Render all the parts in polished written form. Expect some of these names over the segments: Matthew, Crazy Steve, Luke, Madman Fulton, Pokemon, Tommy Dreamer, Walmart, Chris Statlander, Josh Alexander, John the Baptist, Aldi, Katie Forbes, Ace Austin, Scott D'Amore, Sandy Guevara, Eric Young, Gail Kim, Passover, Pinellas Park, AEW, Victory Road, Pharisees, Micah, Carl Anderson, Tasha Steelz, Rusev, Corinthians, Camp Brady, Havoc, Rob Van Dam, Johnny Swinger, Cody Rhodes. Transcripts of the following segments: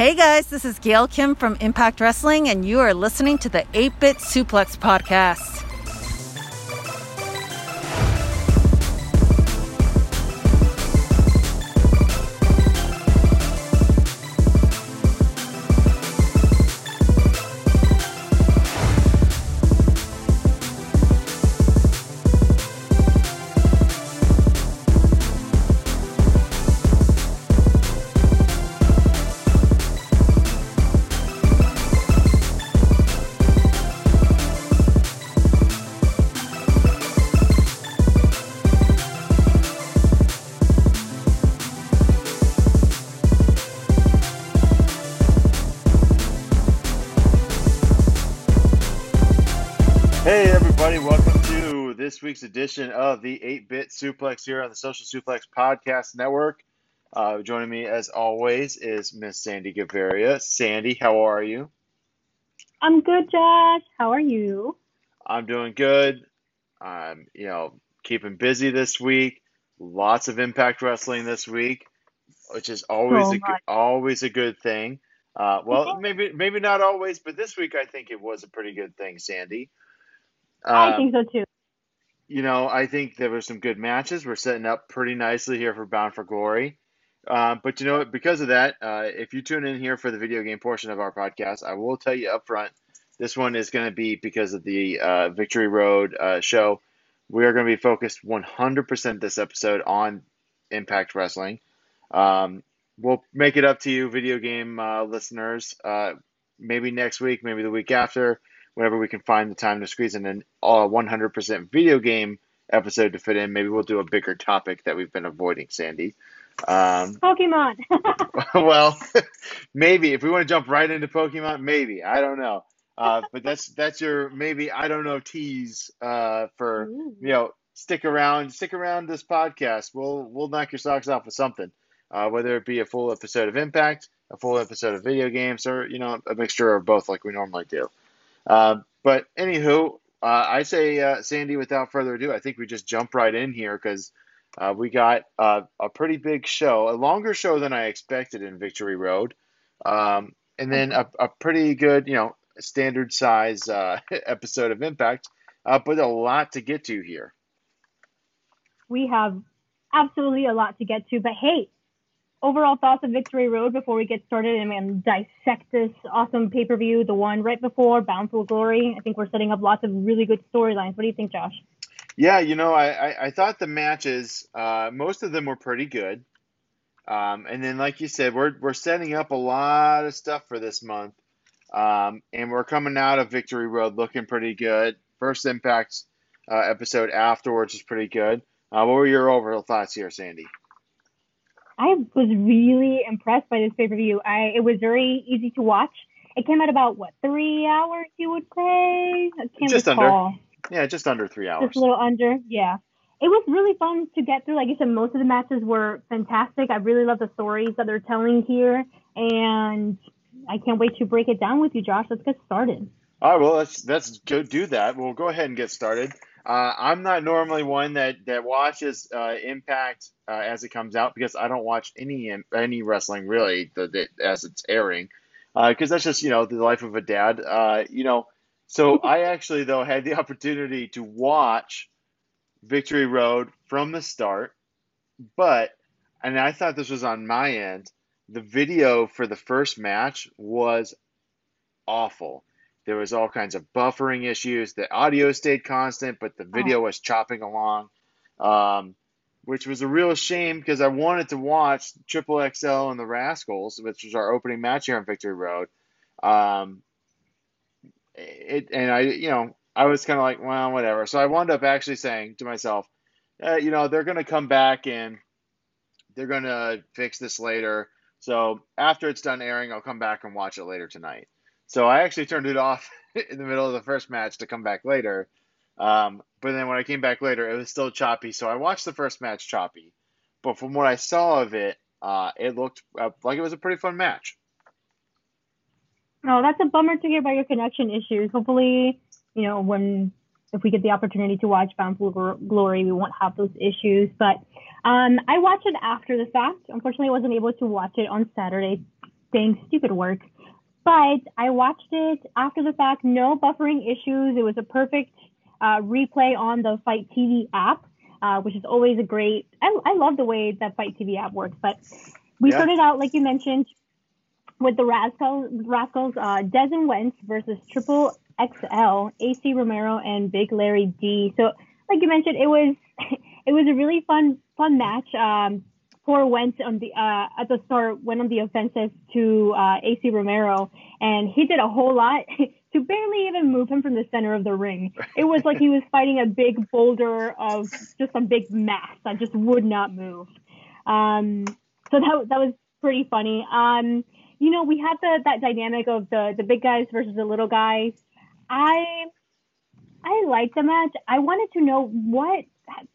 Hey guys, this is Gail Kim from Impact Wrestling, and you are listening to the 8-Bit Suplex Podcast. This week's edition of the 8-Bit Suplex here on the Social Suplex Podcast Network. Joining me, as always, is Miss Sandy Guevara. Sandy, how are you? I'm good, Josh. How are you? I'm doing good. I'm, keeping busy this week. Lots of Impact Wrestling this week, which is always a good thing. Maybe not always, but this week I think it was a pretty good thing, Sandy. I think so too. I think there were some good matches. We're setting up pretty nicely here for Bound for Glory. But because of that, if you tune in here for the video game portion of our podcast, I will tell you up front, this one is going to be, because of the Victory Road show, we are going to be focused 100% this episode on Impact Wrestling. We'll make it up to you, video game listeners, maybe next week, maybe the week after, whenever we can find the time to squeeze in an 100% video game episode to fit in. Maybe we'll do a bigger topic that we've been avoiding, Sandy. Pokemon. Well, maybe. If we want to jump right into Pokemon, maybe. I don't know. But that's your maybe, I don't know, tease for, stick around this podcast. We'll knock your socks off with something, whether it be a full episode of Impact, a full episode of video games, or, a mixture of both like we normally do. But anywho, I say, Sandy, without further ado, I think we just jump right in here because we got a pretty big show, a longer show than I expected in Victory Road, and then a pretty good, standard size episode of Impact, but a lot to get to here. We have absolutely a lot to get to, but hey, overall thoughts of Victory Road before we get started and dissect this awesome pay-per-view, the one right before Bound for Glory. I think we're setting up lots of really good storylines. What do you think, Josh? Yeah, I thought the matches, most of them were pretty good. And then, like you said, we're setting up a lot of stuff for this month. And we're coming out of Victory Road looking pretty good. First Impact episode afterwards is pretty good. What were your overall thoughts here, Sandy? I was really impressed by this pay-per-view. It was very easy to watch. It came out about, 3 hours, you would say? Just under 3 hours. Just a little under, yeah. It was really fun to get through. Like you said, most of the matches were fantastic. I really love the stories that they're telling here, and I can't wait to break it down with you, Josh. Let's get started. All right, well, let's go do that. We'll go ahead and get started. I'm not normally one that watches Impact as it comes out because I don't watch any wrestling really as it's airing because that's just, the life of a dad. So I actually, though, had the opportunity to watch Victory Road from the start, and I thought this was on my end, the video for the first match was awful. There was all kinds of buffering issues. The audio stayed constant, but the video was chopping along, which was a real shame because I wanted to watch Triple XL and the Rascals, which was our opening match here on Victory Road. I was kind of like, well, whatever. So I wound up actually saying to myself, they're going to come back and they're going to fix this later. So after it's done airing, I'll come back and watch it later tonight. So I actually turned it off in the middle of the first match to come back later. But then when I came back later, it was still choppy. So I watched the first match choppy. But from what I saw of it, it looked like it was a pretty fun match. Oh, that's a bummer to hear about your connection issues. Hopefully, if we get the opportunity to watch Bound for Glory, we won't have those issues. But I watched it after the fact. Unfortunately, I wasn't able to watch it on Saturday saying stupid words. But I watched it after the fact, no buffering issues. It was a perfect replay on the Fight TV app, which is always a great... I love the way that Fight TV app works. But we started out, like you mentioned, with the Rascals, Dez and Wentz versus Triple XL, AC Romero, and Big Larry D. So, like you mentioned, it was a really fun match. For Wentz at the start went on the offensive to AC Romero, and he did a whole lot to barely even move him from the center of the ring. It was like he was fighting a big boulder of just some big mass that just would not move. So that was pretty funny. You know, we had that dynamic of the big guys versus the little guys. I liked the match. I wanted to know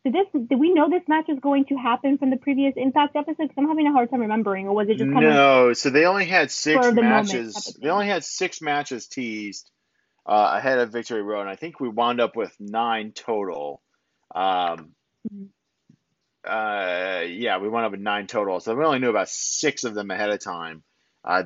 did we know this match was going to happen from the previous Impact episode? Because I'm having a hard time remembering, or was it just kind of no? So they only had six matches. They only had six matches teased ahead of Victory Road, and I think we wound up with 9 total. We wound up with 9 total. So we only knew about 6 of them ahead of time.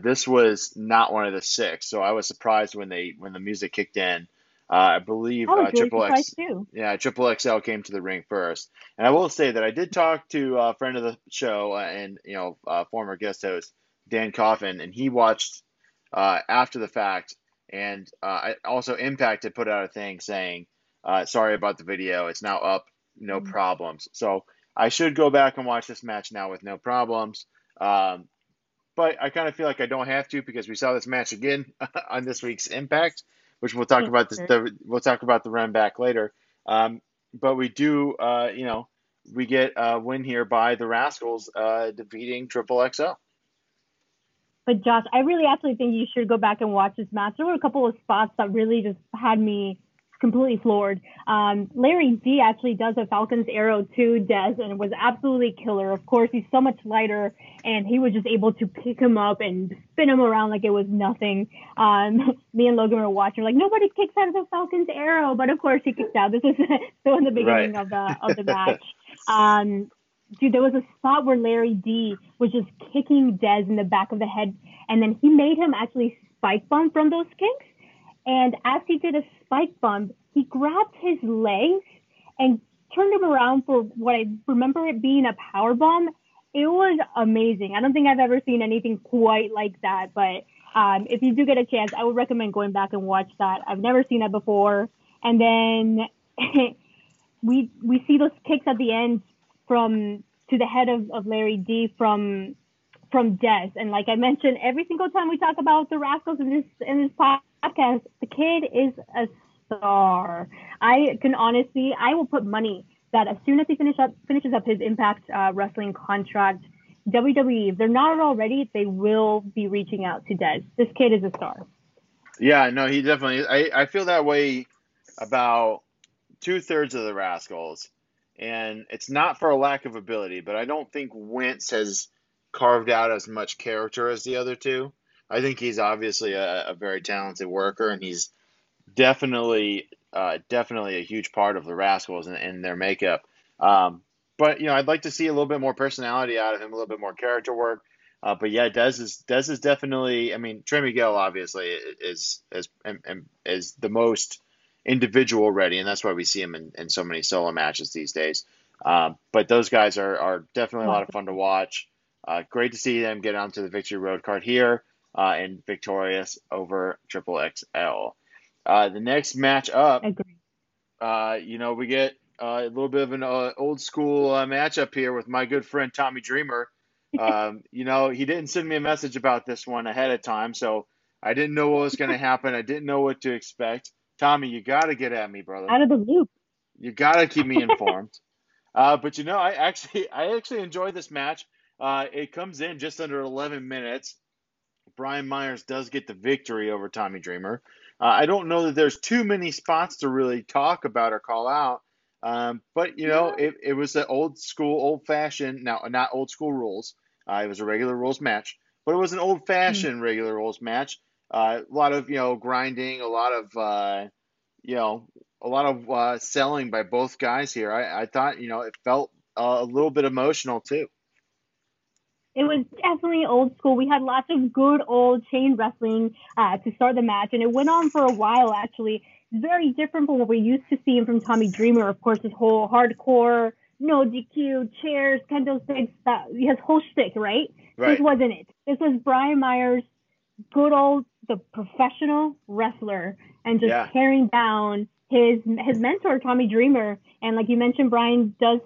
This was not one of the 6, so I was surprised when the music kicked in. I believe Triple XL came to the ring first. And I will say that I did talk to a friend of the show and former guest host Dan Coffin, and he watched after the fact. And also Impact had put out a thing saying, sorry about the video. It's now up. No problems. So I should go back and watch this match now with no problems. But I kind of feel like I don't have to because we saw this match again on this week's Impact, which we'll talk about we'll talk about the run back later. But we do, we get a win here by the Rascals defeating Triple XL. But Josh, I really actually think you should go back and watch this match. There were a couple of spots that really just had me completely floored. Larry D actually does a Falcon's arrow to Dez and was absolutely killer. Of course, he's so much lighter, and he was just able to pick him up and spin him around like it was nothing. Me and Logan were watching, like, nobody kicks out of the Falcon's arrow, but of course he kicked out. This is still in the beginning of the match. Dude, there was a spot where Larry D was just kicking Dez in the back of the head, and then he made him actually spike bump from those kicks. And as he did a spike bump, he grabbed his legs and turned him around for what I remember it being a power bomb. It was amazing. I don't think I've ever seen anything quite like that. But if you do get a chance, I would recommend going back and watch that. I've never seen that before. And then we see those kicks at the end to the head of Larry D from Dez. And like I mentioned, every single time we talk about the Rascals in this podcast, the kid is a star. I will put money that as soon as he finishes up his Impact Wrestling contract, WWE, if they're not already, they will be reaching out to Dez. This kid is a star. Yeah, no, he definitely is. I feel that way about 2/3 of the Rascals. And it's not for a lack of ability, but I don't think Wentz has carved out as much character as the other two. I think he's obviously a very talented worker, and he's definitely a huge part of the Rascals and their makeup. But I'd like to see a little bit more personality out of him, a little bit more character work. But yeah, Dez is definitely. I mean, Trey Miguel obviously is the most individual ready, and that's why we see him in so many solo matches these days. But those guys are definitely a lot of fun to watch. Great to see them get onto the Victory Road card here. And victorious over Triple XL. The next match up, we get a little bit of an old school matchup here with my good friend Tommy Dreamer. He didn't send me a message about this one ahead of time, so I didn't know what was going to happen. I didn't know what to expect. Tommy, you got to get at me, brother. Out of the loop. You got to keep me informed. But I actually enjoyed this match. It comes in just under 11 minutes. Brian Myers does get the victory over Tommy Dreamer. I don't know that there's too many spots to really talk about or call out. It was the old-fashioned – now, not old-school rules. It was a regular rules match. But it was an old-fashioned regular rules match. A lot of, grinding, a lot of selling by both guys here. I thought, it felt a little bit emotional too. It was definitely old school. We had lots of good old chain wrestling to start the match, and it went on for a while, actually. It's very different from what we used to seeing from Tommy Dreamer, of course, his whole hardcore, no DQ, chairs, kendo sticks, his whole shtick, right? Right? This wasn't it. This was Brian Myers, good old, the professional wrestler, and just tearing down his mentor, Tommy Dreamer. And like you mentioned, Brian does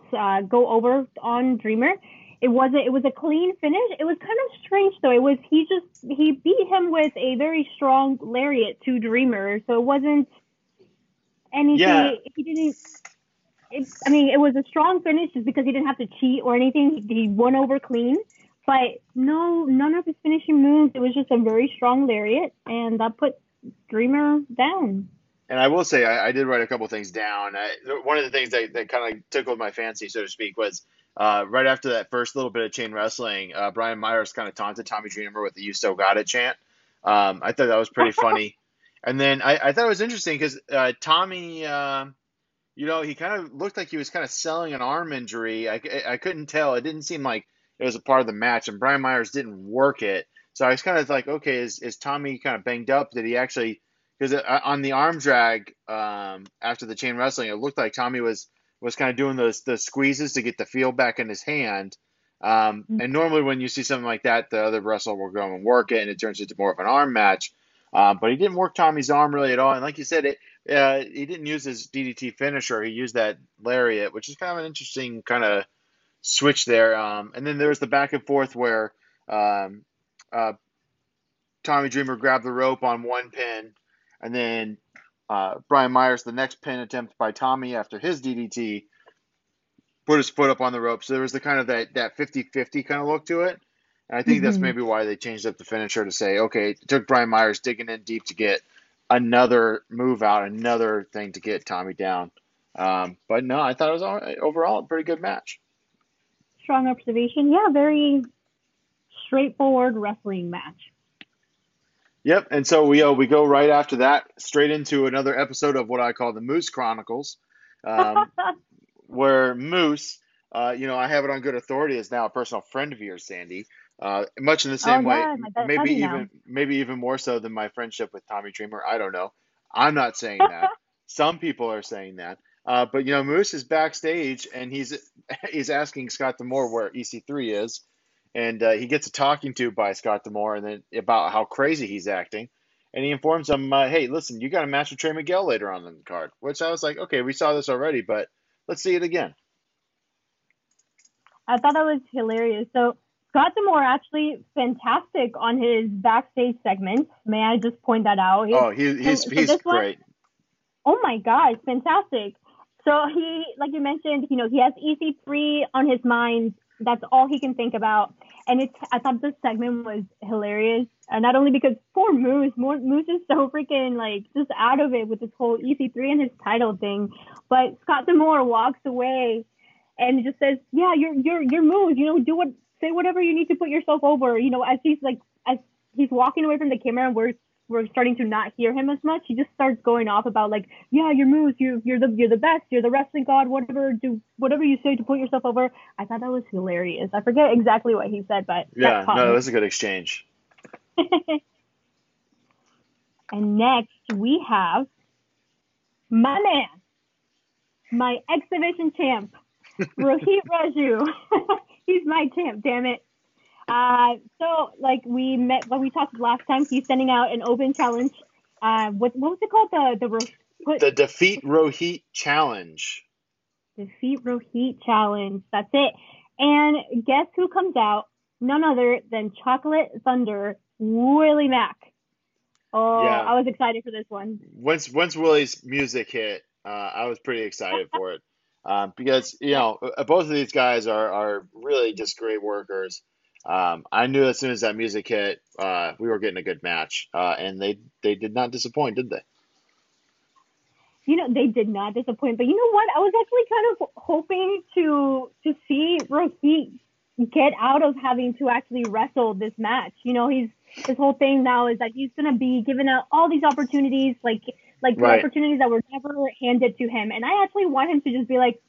go over on Dreamer. It was a clean finish. It was kind of strange though. He beat him with a very strong lariat to Dreamer. So it wasn't anything. Yeah. It was a strong finish just because he didn't have to cheat or anything. He won over clean, but none of his finishing moves. It was just a very strong lariat, and that put Dreamer down. And I will say, I did write a couple things down. One of the things that kind of like tickled my fancy, so to speak, was right after that first little bit of chain wrestling, Brian Myers kind of taunted Tommy Dreamer with the "You Still Got It" chant. I thought that was pretty funny. And then I thought it was interesting because Tommy, he kind of looked like he was kind of selling an arm injury. I couldn't tell. It didn't seem like it was a part of the match, and Brian Myers didn't work it. So I was kind of like, okay, is Tommy kind of banged up? Did he actually... Because on the arm drag after the chain wrestling, it looked like Tommy was kind of doing the squeezes to get the feel back in his hand. And normally when you see something like that, the other wrestler will go and work it, and it turns into more of an arm match. But he didn't work Tommy's arm really at all. And like you said, he didn't use his DDT finisher. He used that lariat, which is kind of an interesting kind of switch there. And then there was the back and forth where Tommy Dreamer grabbed the rope on one pin. And then Brian Myers, the next pin attempt by Tommy after his DDT, put his foot up on the rope. So there was the kind of that 50-50 kind of look to it. And I think that's maybe why they changed up the finisher to say, okay, it took Brian Myers digging in deep to get another move out, another thing to get Tommy down. But no, I thought it was overall a pretty good match. Strong observation. Yeah, very straightforward wrestling match. Yep, and so we go right after that straight into another episode of what I call the Moose Chronicles, where Moose, I have it on good authority, is now a personal friend of yours, Sandy. Much in the same way, maybe even more so than my friendship with Tommy Dreamer. I don't know. I'm not saying that. Some people are saying that. But Moose is backstage and he's asking Scott D'Amore where EC3 is. And he gets a talking to by Scott D'Amore and then about how crazy he's acting. And he informs him, hey, listen, you got a match with Trey Miguel later on in the card. Which I was like, okay, we saw this already, but let's see it again. I thought that was hilarious. So Scott D'Amore actually fantastic on his backstage segment. May I just point that out? He's great. Oh, my gosh, fantastic. So he, like you mentioned, he has EC3 on his mind. That's all he can think about. And I thought this segment was hilarious. And not only because poor Moose is so freaking like just out of it with this whole EC3 and his title thing. But Scott D'Amore walks away and just says, yeah, you're Moose, say whatever you need to put yourself over. As he's walking away from the camera and we're starting to not hear him as much. He just starts going off about like, yeah, you're Moose, you're the best, you're the wrestling god, whatever you say to put yourself over. I thought that was hilarious. I forget exactly what he said, but yeah, that was a good exchange. And next we have my man, my exhibition champ, Rohit Raju. He's my champ, damn it. So like we met when we talked last time, he's sending out an open challenge. What was it called? The Defeat Rohit Challenge. Defeat Rohit Challenge. That's it. And guess who comes out? None other than Chocolate Thunder, Willie Mack. Oh, yeah. I was excited for this one. Once Willie's music hit, I was pretty excited for it. Because both of these guys are really just great workers. I knew as soon as that music hit, we were getting a good match, and they did not disappoint, did they? They did not disappoint, but you know what? I was actually kind of hoping to see Rohit get out of having to actually wrestle this match. His whole thing now is that he's going to be given out all these opportunities, the opportunities that were never handed to him. And I actually want him to just be like,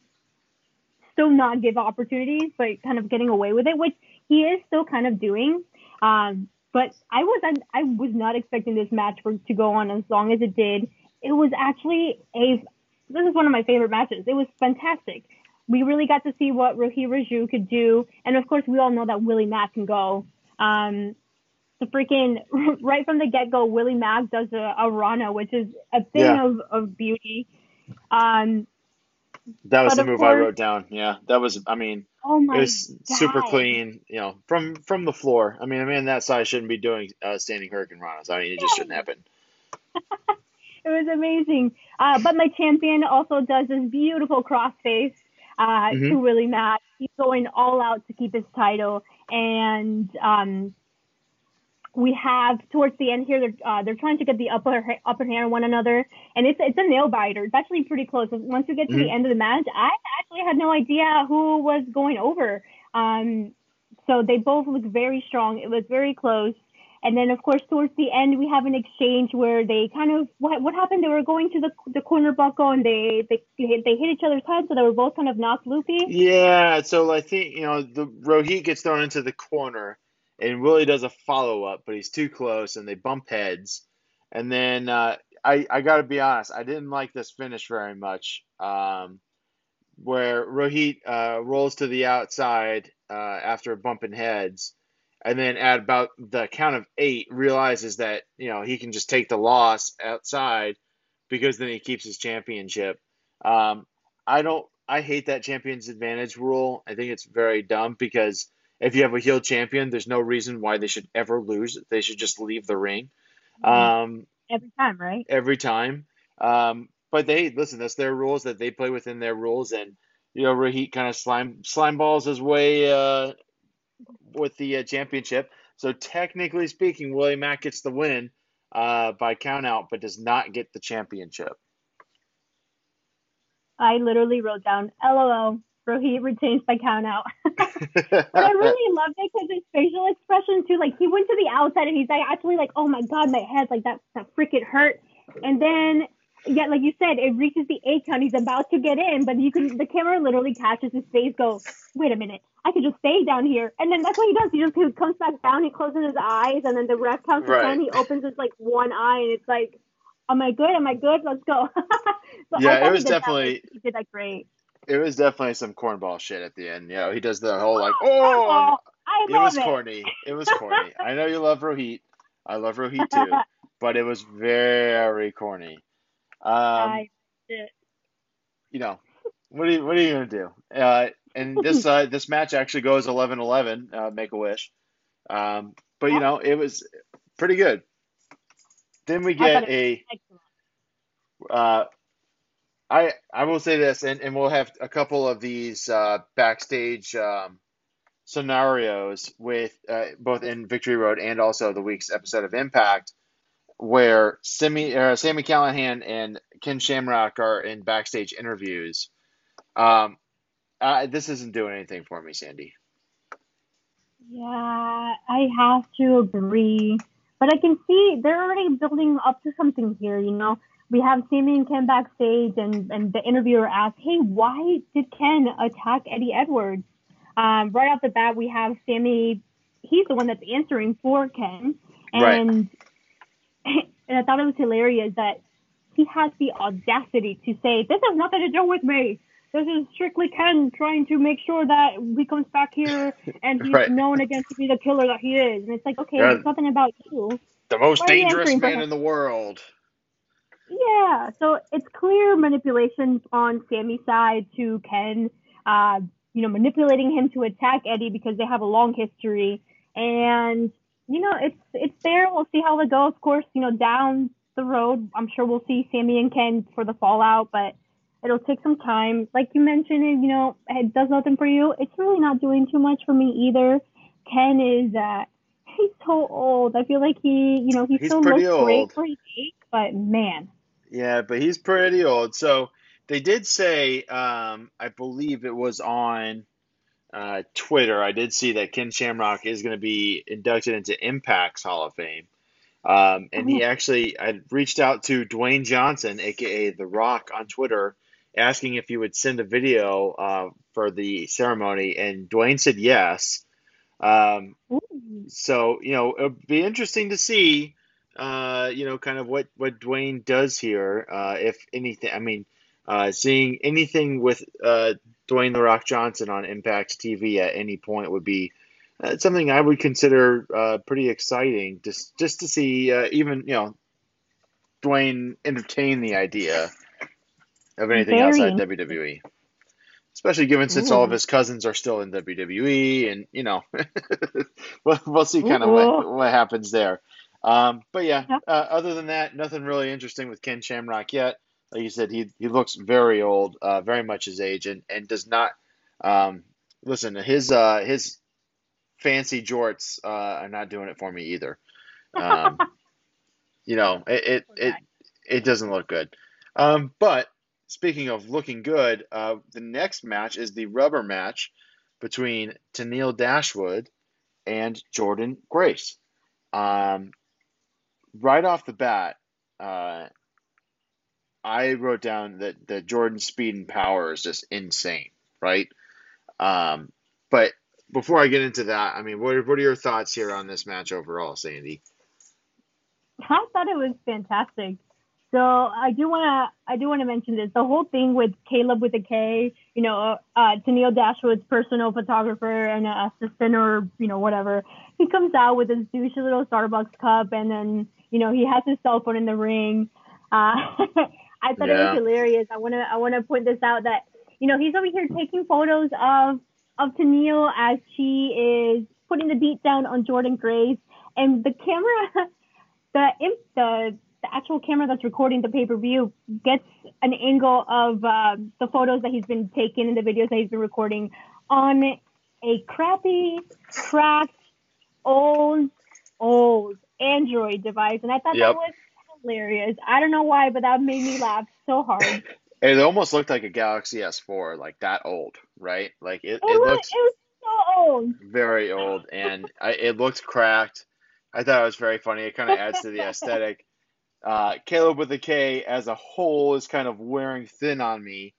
still not give opportunities, but kind of getting away with it, which he is still kind of doing. But I was not expecting this match to go on as long as it did. It was actually this is one of my favorite matches. It was fantastic. We really got to see what Rohit Raju could do. And of course, we all know that Willie Mack can go. Right from the get-go, Willie Mack does a Rana, which is a thing of beauty. That was the move I wrote down. Yeah, that was, it was super clean, from the floor. A man that size shouldn't be doing standing hurricane Ranas. It just shouldn't happen. It was amazing. But my champion also does this beautiful crossface to Willie Mack. He's going all out to keep his title. And we have, towards the end here, they're trying to get the upper hand on one another. And it's a nail-biter. It's actually pretty close. Once you get to the end of the match, I actually had no idea who was going over. So they both look very strong. It was very close. And then, of course, towards the end, we have an exchange where they kind of, what happened? They were going to the corner buckle and they hit each other's heads, so they were both kind of knocked loopy. Yeah, so I think, the Rohit gets thrown into the corner and Willie does a follow-up, but he's too close and they bump heads. And then I got to be honest, I didn't like this finish very much, where Rohit rolls to the outside after bumping heads. And then at about the count of 8, realizes that, he can just take the loss outside because then he keeps his championship. I hate that champion's advantage rule. I think it's very dumb because if you have a heel champion, there's no reason why they should ever lose. They should just leave the ring. Every time, right? Every time. But that's their rules that they play within their rules. And, Rohit kind of slime balls his way, with the championship. So technically speaking, Willie Mack gets the win by count out, but does not get the championship. I literally wrote down, LOL, Rohit retains by count out. But I really loved it because his facial expression too, like he went to the outside and he's like, actually like, oh my God, my head, like that freaking hurt. And then, yeah, like you said, it reaches the 8 count. He's about to get in, but the camera literally catches his face, go, wait a minute, I could just stay down here. And then that's what he does. He comes back down, he closes his eyes, and then the ref comes down, he opens his, one eye, and it's like, am I good? Let's go. So yeah, he did that great. It was definitely some cornball shit at the end. He does the whole, cornball. I love it. Was corny. It was corny. I know you love Rohit. I love Rohit too. But it was very corny. I did. What are you gonna do? And this match actually goes 11-11. Make a wish. But it was pretty good. Then we get I will say this, and we'll have a couple of these backstage scenarios with both in Victory Road and also the week's episode of Impact, where Sami Callihan and Ken Shamrock are in backstage interviews. This isn't doing anything for me, Sandy. Yeah, I have to agree. But I can see they're already building up to something here, We have Sami and Ken backstage, and the interviewer asks, hey, why did Ken attack Eddie Edwards? Right off the bat, we have Sami. He's the one that's answering for Ken. And I thought it was hilarious that he has the audacity to say, this has nothing to do with me. This is strictly Ken trying to make sure that he comes back here and he's known again to be the killer that he is. And it's like, okay, it's nothing about you. The most dangerous man in the world. Yeah. So it's clear manipulation on Sami's side to Ken, manipulating him to attack Eddie because they have a long history. And it's there. We'll see how it goes. Of course, down the road, I'm sure we'll see Sami and Ken for the fallout, but it'll take some time. Like you mentioned, it does nothing for you. It's really not doing too much for me either. Ken is, he's so old. I feel like he still looks great for his age, but man. Yeah, but he's pretty old. So they did say, I believe it was on Twitter, I did see that Ken Shamrock is going to be inducted into Impact's Hall of Fame. And he actually, I reached out to Dwayne Johnson, a.k.a. The Rock, on Twitter, asking if he would send a video for the ceremony. And Dwayne said yes. So, you know, it'll be interesting to see, you know, kind of what Dwayne does here. If anything, I mean, seeing anything with Dwayne The Rock Johnson on Impact TV at any point would be something I would consider pretty exciting, just to see even, you know, Dwayne entertain the idea of anything outside WWE. Especially given since all of his cousins are still in WWE, and, you know, we'll see kind of what happens there. But yeah, other than that, nothing really interesting with Ken Shamrock yet. Like you said, he looks very old, very much his age, and does not listen. His fancy jorts are not doing it for me either. You know, it doesn't look good. But speaking of looking good, the next match is the rubber match between Tennille Dashwood and Jordynne Grace. Right off the bat, I wrote down that Jordynne's speed and power is just insane, right? But before I get into that, I mean, what are your thoughts here on this match overall, Sandy? I thought it was fantastic. So I do want to mention this. The whole thing with Caleb with a K, you know, Tennille Dashwood's personal photographer and assistant, or, you know, whatever. He comes out with his douchey little Starbucks cup, and then, you know, he has his cell phone in the ring. I thought it was hilarious. I want to point this out that, you know, he's over here taking photos of Tennille as she is putting the beat down on Jordynne Grace, and the camera, the actual camera that's recording the pay-per-view gets an angle of the photos that he's been taking and the videos that he's been recording on a crappy, cracked, old Android device. And I thought that was hilarious. I don't know why, but that made me laugh so hard. It almost looked like a Galaxy S4, like that old, right? Like it was so old. Very old. And it looked cracked. I thought it was very funny. It kind of adds to the aesthetic. Caleb with a K as a whole is kind of wearing thin on me.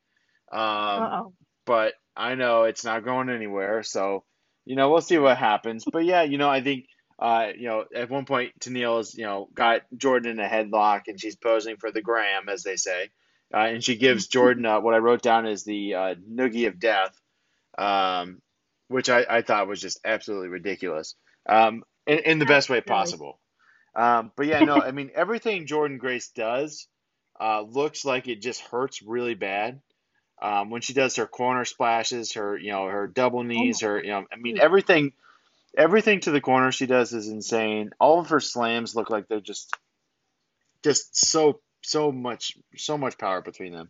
But I know it's not going anywhere. So, you know, we'll see what happens. But yeah, you know, I think, you know, at one point Tennille's, you know, got Jordynne in a headlock and she's posing for the gram, as they say. And she gives Jordynne what I wrote down is the noogie of death, which I thought was just absolutely ridiculous in the best way possible. But yeah, no, I mean, everything Jordynne Grace does looks like it just hurts really bad. When she does her corner splashes, her, you know, her double knees, her, you know, I mean, everything to the corner she does is insane. All of her slams look like they're just so much power between them.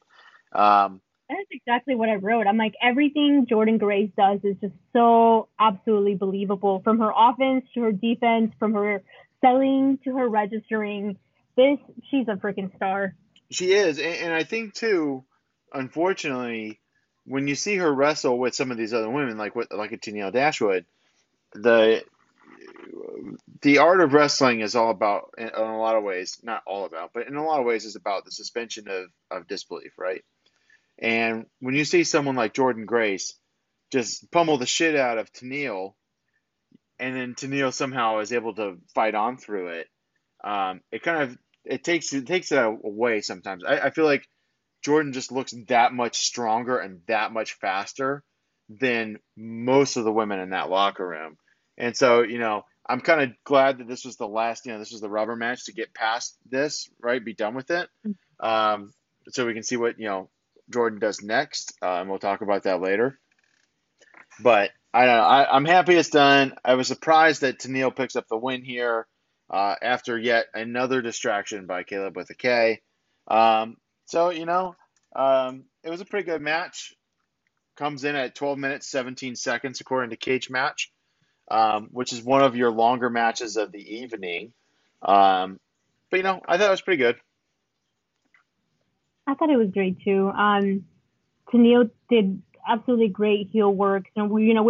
That's exactly what I wrote. I'm like, everything Jordynne Grace does is just so absolutely believable, from her offense to her defense, from her selling to her registering. She's a freaking star. She is. And I think, too, unfortunately, when you see her wrestle with some of these other women, like a Tennille Dashwood, the art of wrestling is all about, in a lot of ways, not all about, but in a lot of ways, is about the suspension of disbelief, right? And when you see someone like Jordynne Grace just pummel the shit out of Tennille, and then Tennille somehow is able to fight on through it, it takes it away sometimes. I feel like Jordynne just looks that much stronger and that much faster than most of the women in that locker room. And so, you know, I'm kind of glad that this was the last, you know, this was the rubber match to get past this, right? Be done with it. So we can see what, you know, Jordynne does next. And we'll talk about that later. But I don't know. I'm happy it's done. I was surprised that Tennille picks up the win here after yet another distraction by Caleb with a K. So, you know, it was a pretty good match. Comes in at 12 minutes, 17 seconds, according to Cage Match, which is one of your longer matches of the evening. But, you know, I thought it was pretty good. I thought it was great, too. Tennille did absolutely great heel work, and we, you know,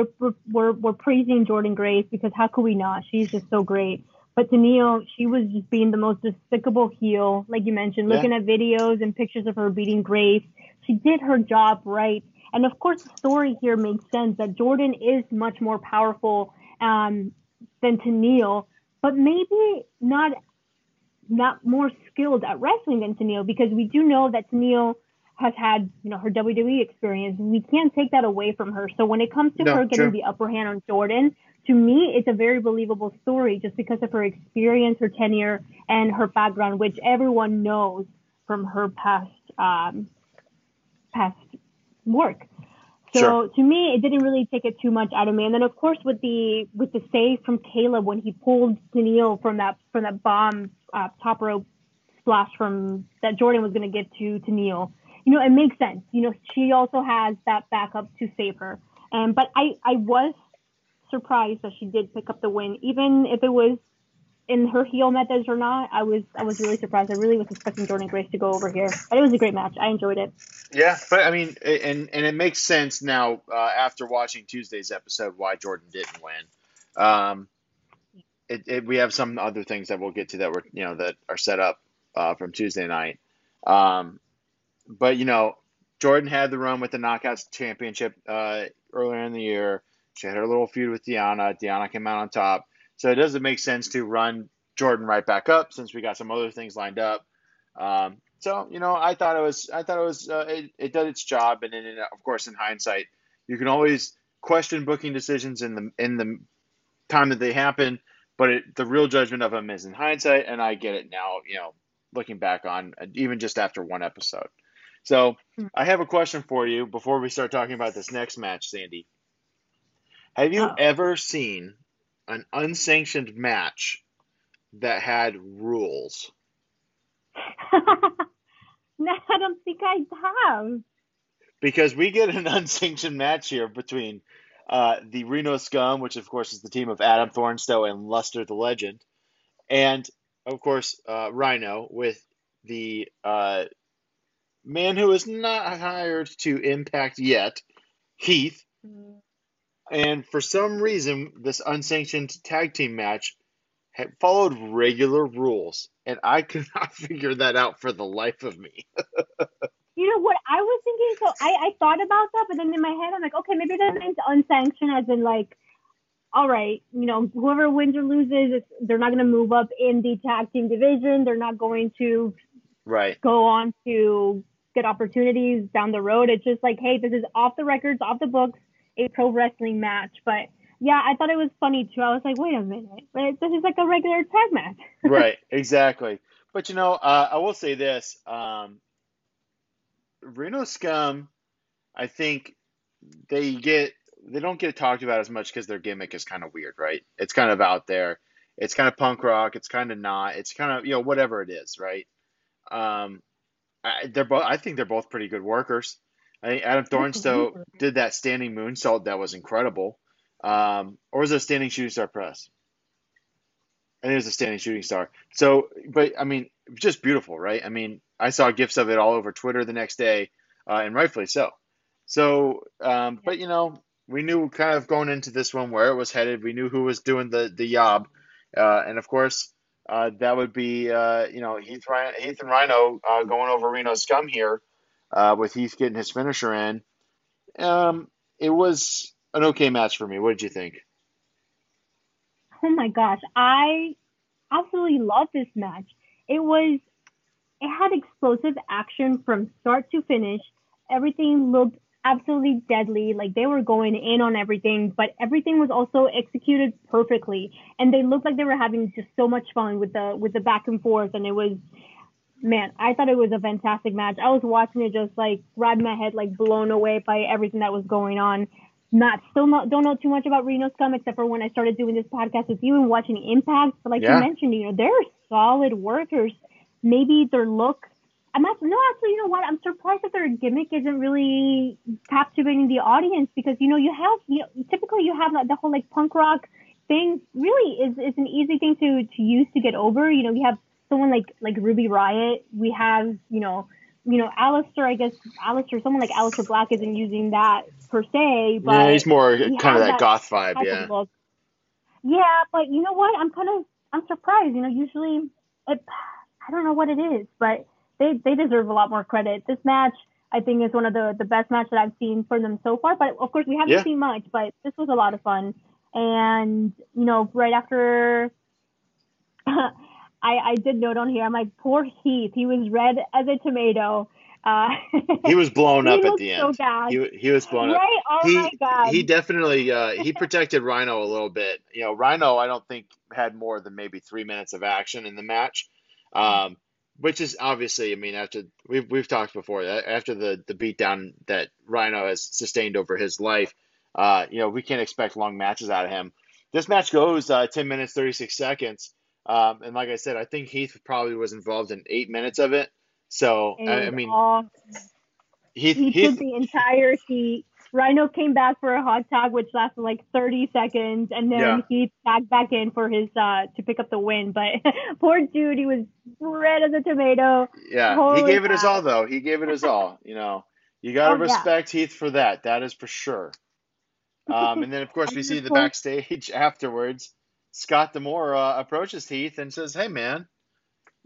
we're praising Jordynne Grace because how could we not? She's just so great. But Tennille, she was just being the most despicable heel, like you mentioned, looking at videos and pictures of her beating Grace. She did her job right, and of course, the story here makes sense that Jordynne is much more powerful than Tennille, but maybe not more skilled at wrestling than Tennille, because we do know that Tennille has had, you know, her WWE experience. We can't take that away from her. So when it comes to her getting the upper hand on Jordynne, to me, it's a very believable story just because of her experience, her tenure, and her background, which everyone knows from her past past work. So to me, it didn't really take it too much out of me. And then, of course, with the save from Caleb when he pulled Tennille from that bomb top rope splash from that Jordynne was going to give to Tennille, you know, it makes sense. You know, she also has that backup to save her. But I was surprised that she did pick up the win, even if it was in her heel methods or not. I was really surprised. I really was expecting Jordynne Grace to go over here. But it was a great match. I enjoyed it. Yeah, but I mean, and it makes sense now after watching Tuesday's episode why Jordynne didn't win. We have some other things that we'll get to that were, you know, that are set up from Tuesday night. But you know, Jordynne had the run with the Knockouts Championship earlier in the year. She had her little feud with Deonna. Deonna came out on top. So it doesn't make sense to run Jordynne right back up since we got some other things lined up. So, you know, I thought it was it did its job. And then, of course, in hindsight, you can always question booking decisions in the time that they happen. But the real judgment of them is in hindsight, and I get it now, you know, looking back on even just after one episode. So I have a question for you before we start talking about this next match, Sandy. Have you ever seen an unsanctioned match that had rules? No, I don't think I have. Because we get an unsanctioned match here between the Reno Scum, which of course is the team of Adam Thornstowe and Luster the Legend, and of course Rhino with the man who is not hired to Impact yet, Heath. Mm-hmm. And for some reason, this unsanctioned tag team match had followed regular rules, and I could not figure that out for the life of me. You know what? I was thinking, so I thought about that, but then in my head, I'm like, okay, maybe that means unsanctioned as in like, all right, you know, whoever wins or loses, they're not going to move up in the tag team division. They're not going to go on to get opportunities down the road. It's just like, hey, this is off the records, off the books, a pro wrestling match. But yeah, I thought it was funny too. I was like, wait a minute, this is like a regular tag match. Right, exactly. But you know, I will say this, Reno Scum, I think they don't get talked about as much because their gimmick is kind of weird, right? It's kind of out there, it's kind of punk rock, it's kind of not, it's kind of, you know, whatever it is, right? I think they're both pretty good workers. I think Adam Thornstowe did that standing moonsault that was incredible. Or was it a standing shooting star press? I think it was a standing shooting star. So, but I mean, just beautiful, right? I mean, I saw gifs of it all over Twitter the next day, and rightfully so. So, but you know, we knew kind of going into this one where it was headed. We knew who was doing the yob. And of course, that would be, you know, Heath and Rhino going over Reno Scum here. With Heath getting his finisher in. It was an okay match for me. What did you think? Oh my gosh, I absolutely love this match. It had explosive action from start to finish. Everything looked absolutely deadly. Like they were going in on everything, but everything was also executed perfectly. And they looked like they were having just so much fun with the back and forth. And it was, man, I thought it was a fantastic match. I was watching it just like grabbing my head, like blown away by everything that was going on. Don't know too much about Reno Scum except for when I started doing this podcast with you and watching Impact. But like you mentioned, you know, they're solid workers. Maybe their look. Actually, you know what? I'm surprised that their gimmick isn't really captivating the audience because, you know, typically you have like the whole like punk rock thing. Really is an easy thing to use to get over. You know, you have someone like Ruby Riott, we have, you know, Alistair, someone like Alistair Black isn't using that per se, but yeah, he's more kind of that goth vibe, yeah. Yeah, but you know what? I'm surprised. You know, usually I don't know what it is, but they deserve a lot more credit. This match, I think, is one of the best match that I've seen for them so far. But of course, we haven't seen much, but this was a lot of fun. And, you know, right after I did note on here, I'm like, poor Heath. He was red as a tomato. He was blown up at the end. So bad. He was blown up. Right? Oh, my God. He definitely he protected Rhino a little bit. You know, Rhino, I don't think, had more than maybe 3 minutes of action in the match, which is obviously, I mean, after we've talked before, that after the beatdown that Rhino has sustained over his life, you know, we can't expect long matches out of him. This match goes 10 minutes, 36 seconds. And like I said, I think Heath probably was involved in 8 minutes of it. So, I mean, awesome. He took the entire heat. Rhino came back for a hot tag, which lasted like 30 seconds. And then He tagged back in for his to pick up the win. But poor dude, he was red as a tomato. Yeah, holy he gave God. It his all, though. He gave it his all. You know, you got to respect Heath for that. That is for sure. And then, of course, we see the backstage afterwards. Scott D'Amore approaches Heath and says, "Hey, man,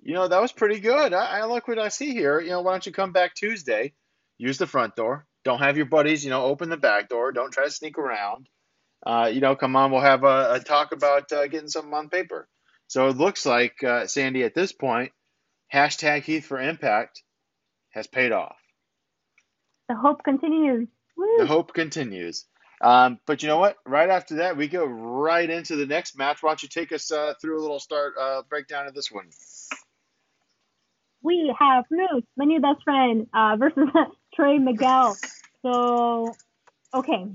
you know, that was pretty good. I like what I see here. You know, why don't you come back Tuesday? Use the front door. Don't have your buddies, you know, open the back door. Don't try to sneak around. You know, come on, we'll have a talk about getting something on paper." So it looks like, Sandy, at this point, hashtag Heath for Impact has paid off. The hope continues. Woo. The hope continues. But you know what? Right after that, we go right into the next match. Why don't you take us through a little breakdown of this one? We have Moose, my new best friend, versus Trey Miguel. So, okay,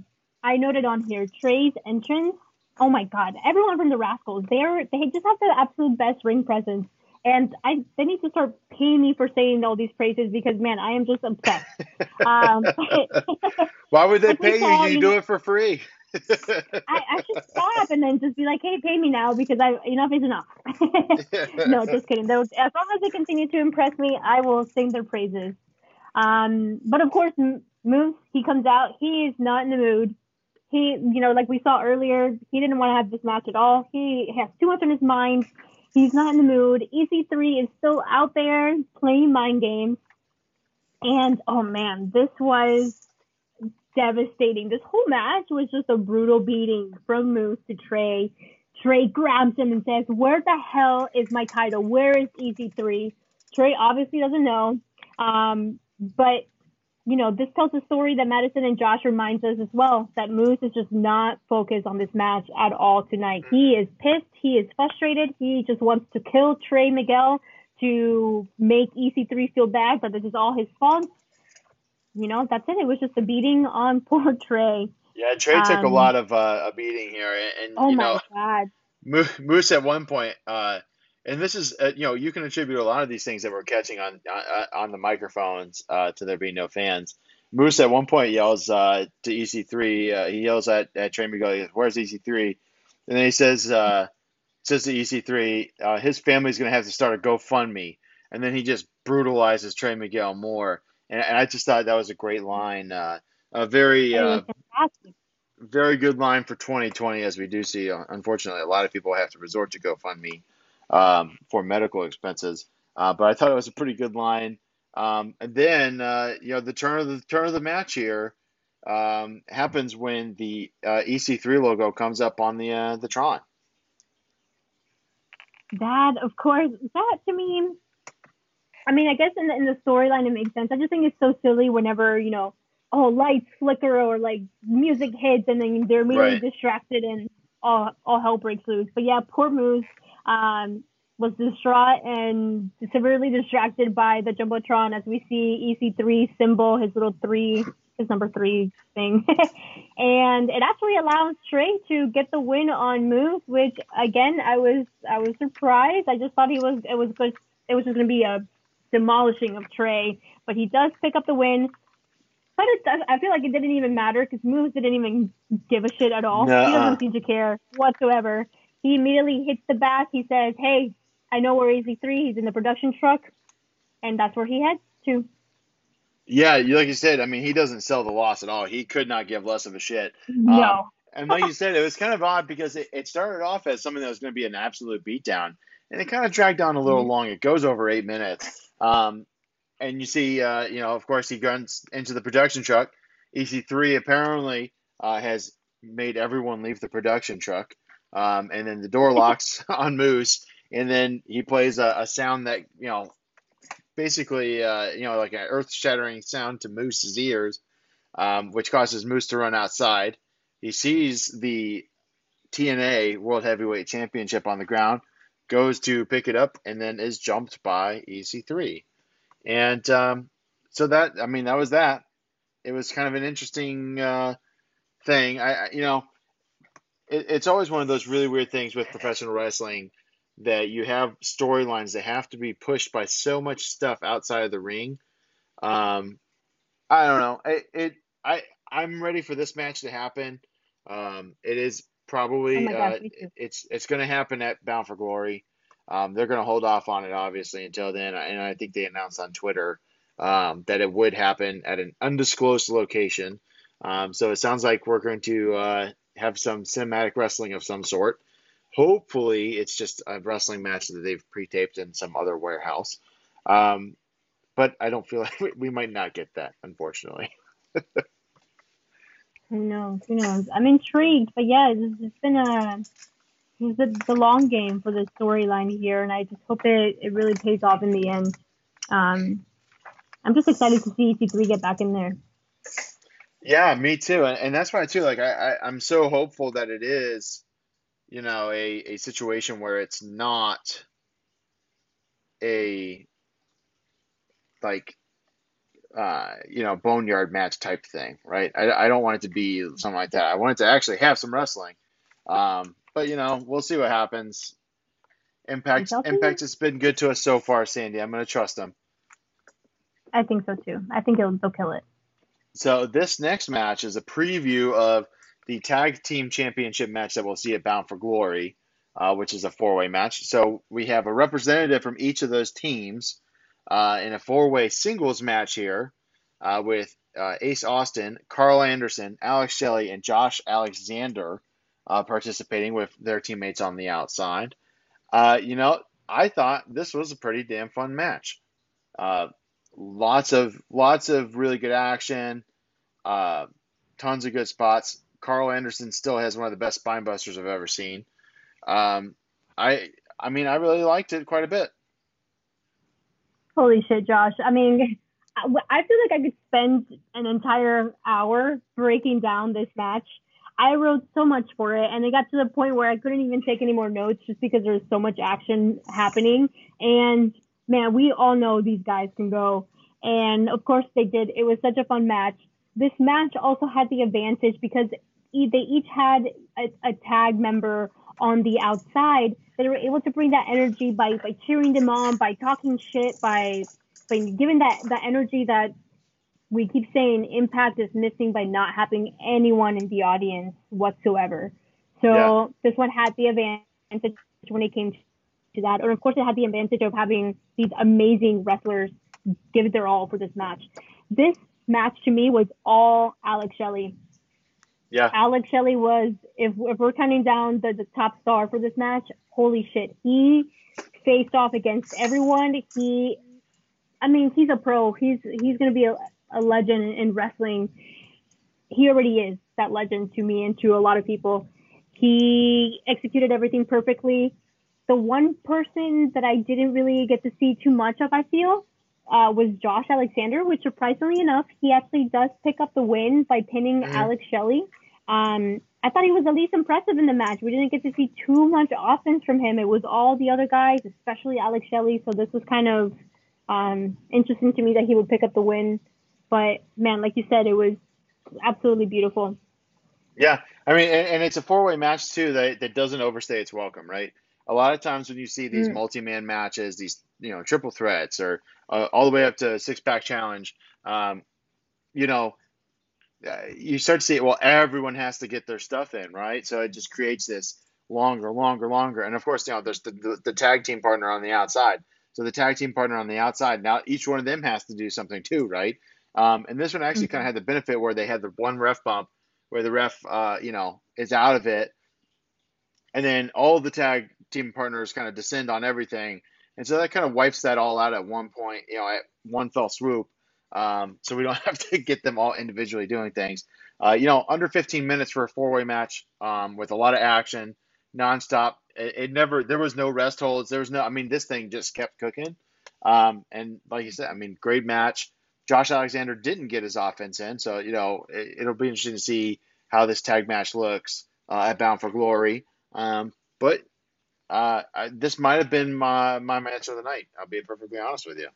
I noted on here Trey's entrance. Oh my God, everyone from the Rascals, they just have the absolute best ring presence. And they need to start paying me for saying all these praises because, man, I am just obsessed. Why would they pay you? You do it for free. I should stop and then just be like, hey, pay me now because enough is enough. No, just kidding. As long as they continue to impress me, I will sing their praises. But, of course, Moose, he comes out. He is not in the mood. He, you know, like we saw earlier, he didn't want to have this match at all. He has too much on his mind. He's not in the mood. EC3 is still out there playing mind games. And, oh, man, this was devastating. This whole match was just a brutal beating from Moose to Trey. Trey grabs him and says, "Where the hell is my title? Where is EC3? Trey obviously doesn't know. But, you know, this tells a story that Madison and Josh reminds us as well, that Moose is just not focused on this match at all tonight. He is pissed. He is frustrated. He just wants to kill Trey Miguel to make EC3 feel bad, but this is all his fault. You know, that's it. It was just a beating on poor Trey. Yeah, Trey took a lot of a beating here. And oh, you know, my God. Moose at one point, and this is, you know, you can attribute a lot of these things that we're catching on the microphones to there being no fans. Moose at one point yells to EC3. He yells at Trey Miguel, he goes, "Where's EC3?" And then he says to EC3, his family's going to have to start a GoFundMe. And then he just brutalizes Trey Miguel more. And I just thought that was a great line, a very, very good line for 2020, as we do see. Unfortunately, a lot of people have to resort to GoFundMe for medical expenses. But I thought it was a pretty good line. And then, you know, the turn of the match here happens when the EC3 logo comes up on the Tron. That, of course, that to me. I mean, I guess in the storyline, it makes sense. I just think it's so silly whenever, you know, lights flicker or like music hits and then they're immediately distracted and all hell breaks loose. But yeah, poor Moose was distraught and severely distracted by the Jumbotron as we see EC3 symbol, his number three thing. And it actually allows Trey to get the win on Moose, which again, I was surprised. I just thought it was just going to be a demolishing of Trey, but he does pick up the win. But I feel like it didn't even matter because Moose didn't even give a shit at all. Nuh-uh. He doesn't seem to care whatsoever. He immediately hits the bat. He says, "Hey, I know where EC3. He's in the production truck," and that's where he heads to. Yeah, like you said, I mean, he doesn't sell the loss at all. He could not give less of a shit. No. And like you said, it was kind of odd because it started off as something that was going to be an absolute beatdown, and it kind of dragged on a little long. It goes over 8 minutes. And you see, you know, of course, he runs into the production truck. EC3 apparently has made everyone leave the production truck. And then the door locks on Moose, and then he plays a sound that, you know, basically, like an earth-shattering sound to Moose's ears, which causes Moose to run outside. He sees the TNA World Heavyweight Championship on the ground, goes to pick it up, and then is jumped by EC3. And so that, I mean, that was that. It was kind of an interesting thing. It's always one of those really weird things with professional wrestling that you have storylines that have to be pushed by so much stuff outside of the ring. I don't know. I'm ready for this match to happen. It is probably it's going to happen at Bound for Glory. They're going to hold off on it obviously until then, and I think they announced on Twitter that it would happen at an undisclosed location. So it sounds like we're going to have some cinematic wrestling of some sort. Hopefully it's just a wrestling match that they've pre-taped in some other warehouse. But I don't feel like we might not get that, unfortunately. Who knows? I'm intrigued, but yeah, it's been the long game for the storyline here, and I just hope it really pays off in the end. I'm just excited to see EC3 get back in there. Yeah, me too, and that's why too. Like I'm so hopeful that it is, a situation where it's not a boneyard match type thing, right? I don't want it to be something like that. I want it to actually have some wrestling. But we'll see what happens. Impact has been good to us so far, Sandy. I'm gonna trust them. I think so too. I think they'll kill it. So this next match is a preview of the Tag Team Championship match that we'll see at Bound for Glory, which is a four-way match. So we have a representative from each of those teams in a four-way singles match here with Ace Austin, Carl Anderson, Alex Shelley, and Josh Alexander participating with their teammates on the outside. I thought this was a pretty damn fun match. Lots of really good action, tons of good spots. Carl Anderson still has one of the best spine busters I've ever seen. I really liked it quite a bit. Holy shit, Josh. I mean, I feel like I could spend an entire hour breaking down this match. I wrote so much for it, and it got to the point where I couldn't even take any more notes just because there was so much action happening. And man, we all know these guys can go. And of course they did. It was such a fun match. This match also had the advantage because they each had a tag member on the outside. They were able to bring that energy by cheering them on, by talking shit, by giving that energy that we keep saying Impact is missing by not having anyone in the audience whatsoever. So This one had the advantage when it came to that. And of course it had the advantage of having these amazing wrestlers give it their all for this match. This match to me was all Alex Shelley. Yeah. Alex Shelley was, if we're counting down the top star for this match, holy shit. He faced off against everyone. He's a pro. He's going to be a legend in wrestling. He already is that legend to me and to a lot of people. He executed everything perfectly. The one person that I didn't really get to see too much of, I feel, was Josh Alexander, which surprisingly enough, he actually does pick up the win by pinning Alex Shelley. I thought he was the least impressive in the match. We didn't get to see too much offense from him. It was all the other guys, especially Alex Shelley. So this was kind of interesting to me that he would pick up the win. But man, like you said, it was absolutely beautiful. Yeah. I mean, and it's a four-way match too that doesn't overstay its welcome, right? A lot of times when you see these multi-man matches, these triple threats, or all the way up to six-pack challenge, you start to see it. Well, everyone has to get their stuff in, right? So it just creates this longer, and of course there's the tag team partner on the outside. So the tag team partner on the outside, now each one of them has to do something too, right? And this one actually kind of had the benefit where they had the one ref bump, where the ref is out of it. And then all the tag team partners kind of descend on everything. And so that kind of wipes that all out at one point, at one fell swoop. So we don't have to get them all individually doing things. You know, under 15 minutes for a four-way match with a lot of action, nonstop. It never, there was no rest holds. There was no, I mean, this thing just kept cooking. And like you said, I mean, great match. Josh Alexander didn't get his offense in. So, you know, it'll be interesting to see how this tag match looks at Bound for Glory. But this might have been my match of the night. I'll be perfectly honest with you.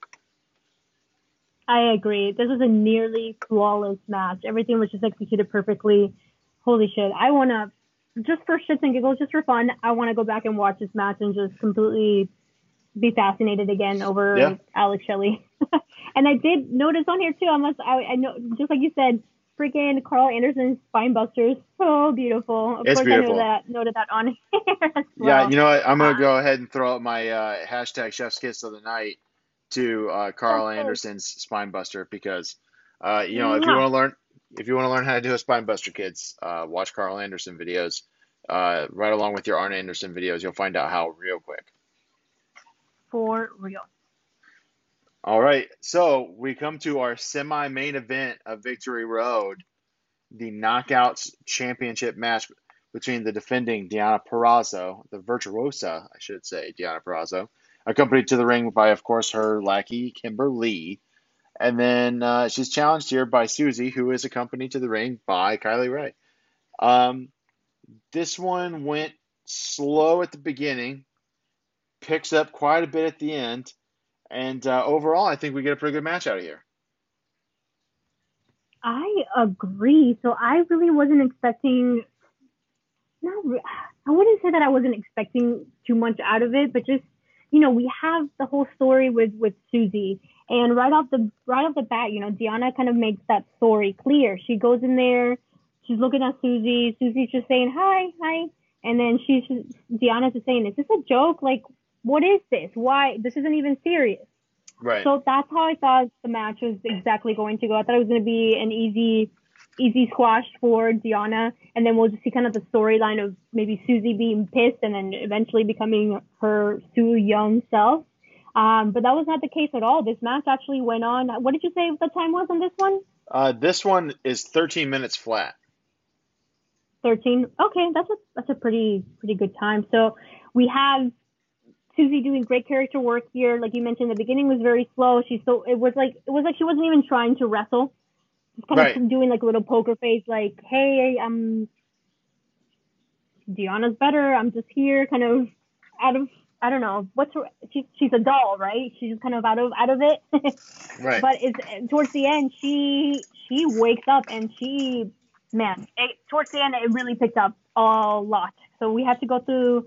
I agree. This was a nearly flawless match. Everything was just executed perfectly. Holy shit. I want to, just for shits and giggles, just for fun, I want to go back and watch this match and just completely be fascinated again over Alex Shelley. And I did notice on here, too, I know, just like you said, freaking Carl Anderson's spine busters. So beautiful. Of course, beautiful. I noted that on here as well. Yeah, you know what? I'm going to go ahead and throw out my hashtag Chef's Kiss of the Night to Carl Anderson's spine buster, because you know, if you want to learn how to do a spine buster, kids, watch Carl Anderson videos right along with your Arn Anderson videos. You'll find out how real quick. For real. All right, so we come to our semi-main event of Victory Road, the Knockouts Championship match between the defending Deonna Purrazzo, the Virtuosa, I should say, Deonna Purrazzo, accompanied to the ring by, of course, her lackey, Kimberly. And then she's challenged here by Susie, who is accompanied to the ring by Kylie Ray. This one went slow at the beginning, picks up quite a bit at the end, and overall, I think we get a pretty good match out of here. I agree. So I really wasn't expecting... I wouldn't say that I wasn't expecting too much out of it, but just, you know, we have the whole story with Susie, and right off the bat, you know, Deonna kind of makes that story clear. She goes in there, she's looking at Susie. Susie's just saying hi, and then Deonna's just saying, "Is this a joke? Like, what is this? Why this isn't even serious?" Right. So that's how I thought the match was exactly going to go. I thought it was going to be an easy squash for Deonna, and then we'll just see kind of the storyline of maybe Susie being pissed and then eventually becoming her Sue Young self. But that was not the case at all. This match actually went on. What did you say the time was on this one? This one is 13 minutes flat. 13? Okay, that's a pretty good time. So we have Susie doing great character work here. Like you mentioned, the beginning was very slow. It was like she wasn't even trying to wrestle. Kind right. of doing like a little poker face, like, "Hey, Deonna's better. I'm just here," kind of out of, I don't know, what's her. She's a doll, right? She's just kind of out of it. Right. But it's towards the end, she wakes up and towards the end it really picked up a lot. So we had to go through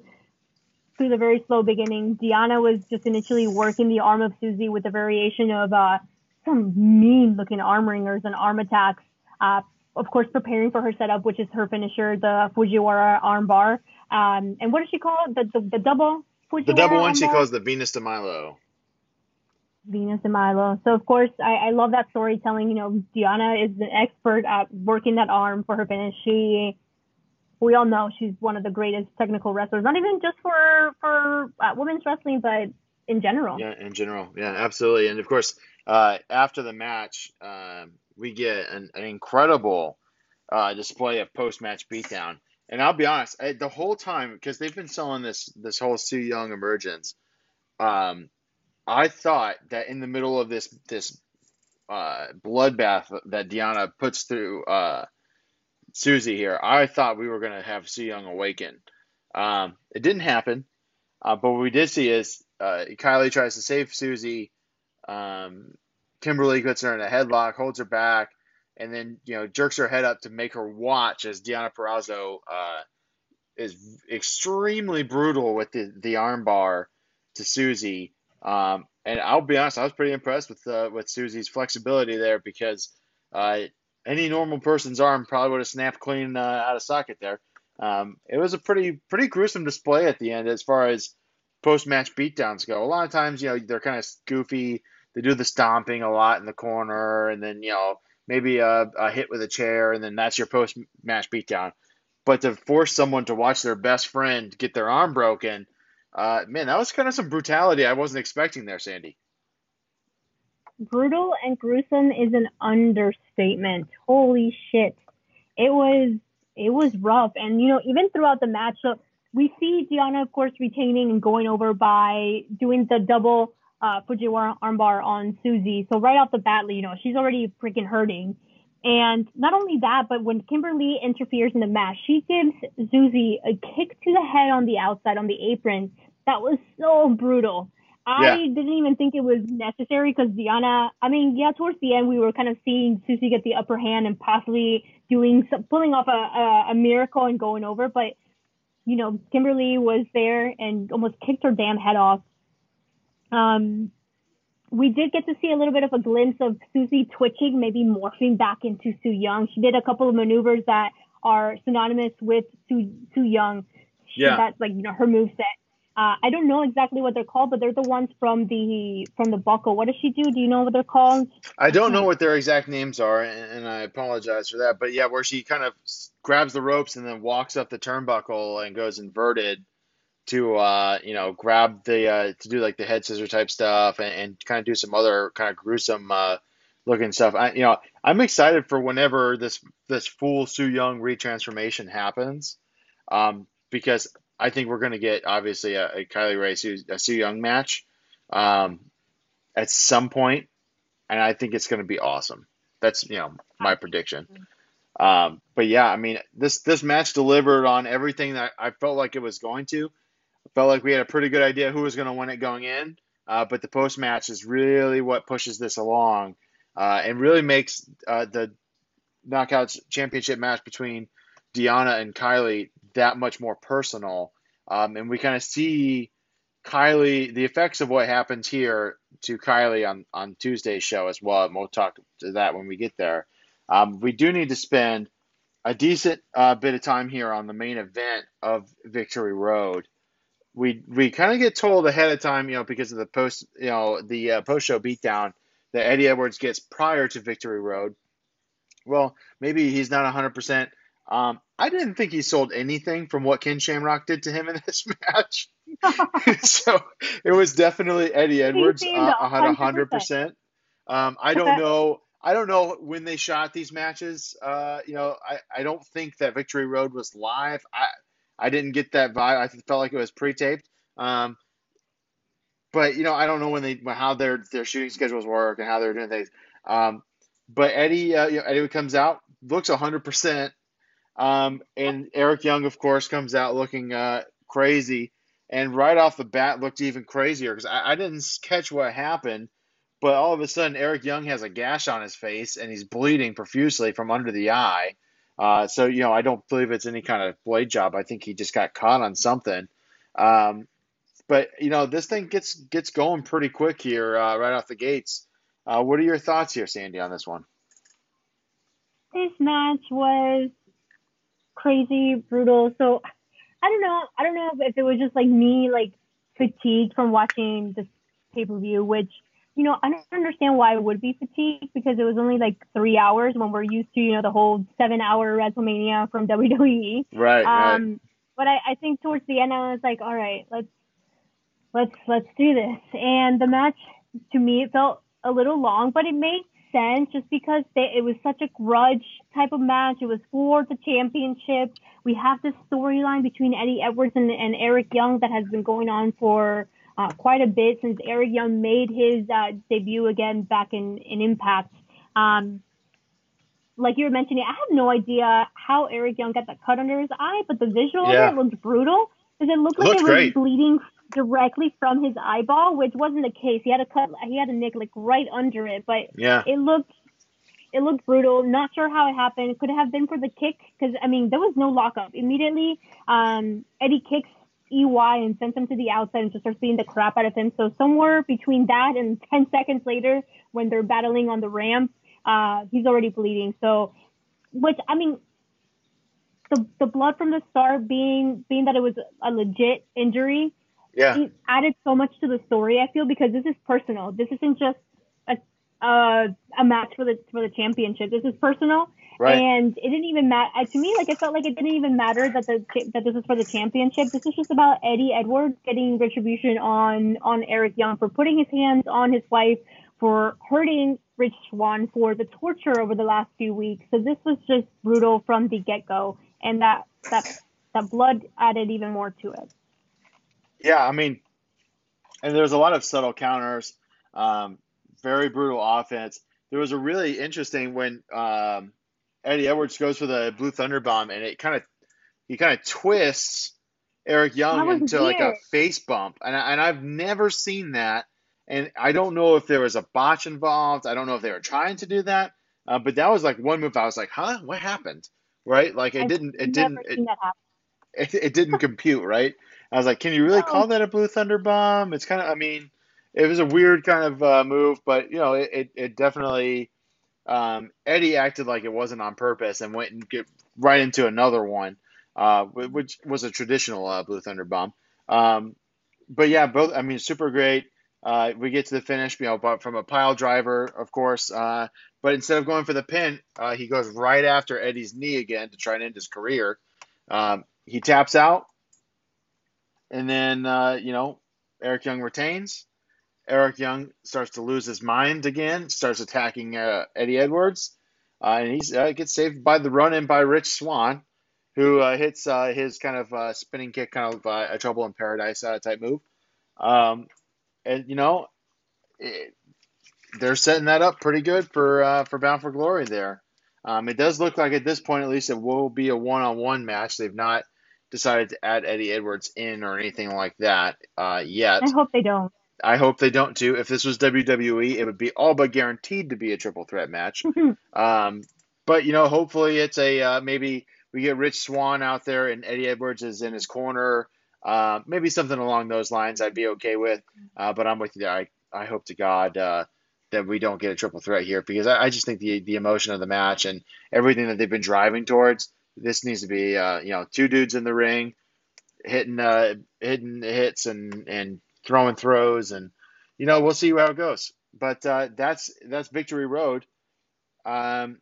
the very slow beginning. Deonna was just initially working the arm of Susie with a variation of some mean-looking arm ringers and arm attacks. Of course, preparing for her setup, which is her finisher, the Fujiwara armbar. And what does she call it? The double Fujiwara. The double one she calls the Venus de Milo. Venus de Milo. So, of course, I love that storytelling. You know, Deonna is an expert at working that arm for her finish. We all know she's one of the greatest technical wrestlers, not even just for women's wrestling, but in general. Yeah, in general. Yeah, absolutely. And, of course... after the match, we get an incredible display of post-match beatdown. And I'll be honest, the whole time, because they've been selling this whole Sue Young emergence, I thought that in the middle of this bloodbath that Deonna puts through Susie here, I thought we were going to have Sue Young awaken. It didn't happen, but what we did see is Kylie tries to save Susie. Kimberly puts her in a headlock, holds her back, and then, you know, jerks her head up to make her watch as Deonna Purrazzo is extremely brutal with the armbar to Susie. And I'll be honest, I was pretty impressed with Susie's flexibility there, because any normal person's arm probably would have snapped clean out of socket there. It was a pretty gruesome display at the end as far as post-match beatdowns go. A lot of times, you know, they're kind of goofy. They do the stomping a lot in the corner, and then, you know, maybe a hit with a chair, and then that's your post-match beatdown. But to force someone to watch their best friend get their arm broken, man, that was kind of some brutality I wasn't expecting there, Sandy. brutal and gruesome is an understatement. Holy shit. It was rough. And, you know, even throughout the matchup, we see Deonna, of course, retaining and going over by doing the double Fujiwara armbar on Susie. So right off the bat, you know, she's already freaking hurting. And not only that, but when Kimberly interferes in the match, she gives Susie a kick to the head on the outside on the apron. That was so brutal. I didn't even think it was necessary because Deonna, I mean, yeah, towards the end, we were kind of seeing Susie get the upper hand and possibly doing some, pulling off a miracle and going over. But, you know, Kimberly was there and almost kicked her damn head off. We did get to see a little bit of a glimpse of Susie twitching, maybe morphing back into Su Yung. She did a couple of maneuvers that are synonymous with Su Yung. That's like, you know, her moveset. I don't know exactly what they're called, but they're the ones from the buckle. What does she do? Do you know what they're called? I don't know what their exact names are, and I apologize for that. But yeah, where she kind of grabs the ropes and then walks up the turnbuckle and goes inverted to grab the to do like the head scissor type stuff and kind of do some other kind of gruesome looking stuff. I'm excited for whenever this full Su Yung retransformation happens, because I think we're going to get, obviously, a Kylie Rae, a Su Yung match at some point, and I think it's going to be awesome. That's, you know, my prediction. But, yeah, I mean, this match delivered on everything that I felt like it was going to. I felt like we had a pretty good idea who was going to win it going in, but the post-match is really what pushes this along and really makes the Knockouts Championship match between Deonna and Kylie that much more personal, and we kind of see Kylie, the effects of what happens here to Kylie on Tuesday's show as well, and we'll talk to that when we get there. We do need to spend a decent bit of time here on the main event of Victory Road. We kind of get told ahead of time, you know, because of the post-show beatdown that Eddie Edwards gets prior to Victory Road. Well, maybe he's not 100%. I didn't think he sold anything from what Ken Shamrock did to him in this match. So it was definitely Eddie Edwards had 100%. I don't know when they shot these matches. I don't think that Victory Road was live. I didn't get that vibe. I felt like it was pre-taped. But you know, I don't know how their shooting schedules work and how they're doing things. But Eddie comes out, looks 100%. And Eric Young, of course, comes out looking crazy, and right off the bat looked even crazier because I didn't catch what happened, but all of a sudden Eric Young has a gash on his face and he's bleeding profusely from under the eye. So, you know, I don't believe it's any kind of blade job. I think he just got caught on something. But, you know, this thing gets going pretty quick here right off the gates. What are your thoughts here, Sandy, on this one? This match was crazy, brutal. So I don't know if it was just like me, like fatigued from watching this pay-per-view, which, you know, I don't understand why I would be fatigued because it was only like 3 hours when we're used to, you know, the whole 7-hour WrestleMania from WWE. Right. But I think towards the end I was like, all right, let's do this. And the match, to me, it felt a little long, but it made sense just because it was such a grudge type of match. It was for the championship. We have this storyline between Eddie Edwards and Eric Young that has been going on for quite a bit since Eric Young made his debut again back in Impact. Like you were mentioning, I have no idea how Eric Young got that cut under his eye, but the visual of it looked brutal because it looked like it was bleeding directly from his eyeball, which wasn't the case. He had a nick like right under it, but it looked brutal. Not sure how it happened. Could it have been for the kick? Because I mean, there was no lockup. Immediately, Eddie kicks EY and sends him to the outside and just starts beating the crap out of him. So somewhere between that and 10 seconds later, when they're battling on the ramp, he's already bleeding. So, which I mean, the blood from the start being that it was a legit injury. Yeah, he added so much to the story, I feel, because this is personal. This isn't just a match for the championship. This is personal, right? And it didn't even matter to me. Like, I felt like it didn't even matter that this is for the championship. This is just about Eddie Edwards getting retribution on Eric Young for putting his hands on his wife, for hurting Rich Swann for the torture over the last few weeks. So this was just brutal from the get-go, and that blood added even more to it. Yeah, I mean, and there's a lot of subtle counters, very brutal offense. There was a really interesting when Eddie Edwards goes for the Blue Thunder Bomb, and he kind of twists Eric Young into weird, like a face bump, and I've never seen that. And I don't know if there was a botch involved. I don't know if they were trying to do that, but that was like one move. I was like, "Huh, what happened?" Right? Like it didn't compute. Right? I was like, "Can you really call that a Blue Thunder Bomb?" It's kind of, I mean, it was a weird kind of move, but you know, it definitely Eddie acted like it wasn't on purpose and went and get right into another one, which was a traditional Blue Thunder Bomb. But yeah, both. I mean, super great. We get to the finish, you know, from a pile driver, of course. But instead of going for the pin, he goes right after Eddie's knee again to try and end his career. He taps out, and then you know, Eric Young retains. Eric Young starts to lose his mind again, starts attacking Eddie Edwards, and he gets saved by the run-in by Rich Swann, who hits his kind of spinning kick, kind of a Trouble in Paradise type move. And, you know, they're setting that up pretty good for Bound for Glory there. It does look like at this point, at least, it will be a one-on-one match. They've not decided to add Eddie Edwards in or anything like that yet. I hope they don't. I hope they don't, too. If this was WWE, it would be all but guaranteed to be a triple threat match. But, you know, hopefully it's a maybe we get Rich Swann out there and Eddie Edwards is in his corner. Maybe something along those lines I'd be okay with, but I'm with you there. I hope to God that we don't get a triple threat here, because I just think the emotion of the match and everything that they've been driving towards, this needs to be you know, two dudes in the ring hitting hits and throwing throws, and you know, we'll see how it goes. But that's Victory Road. They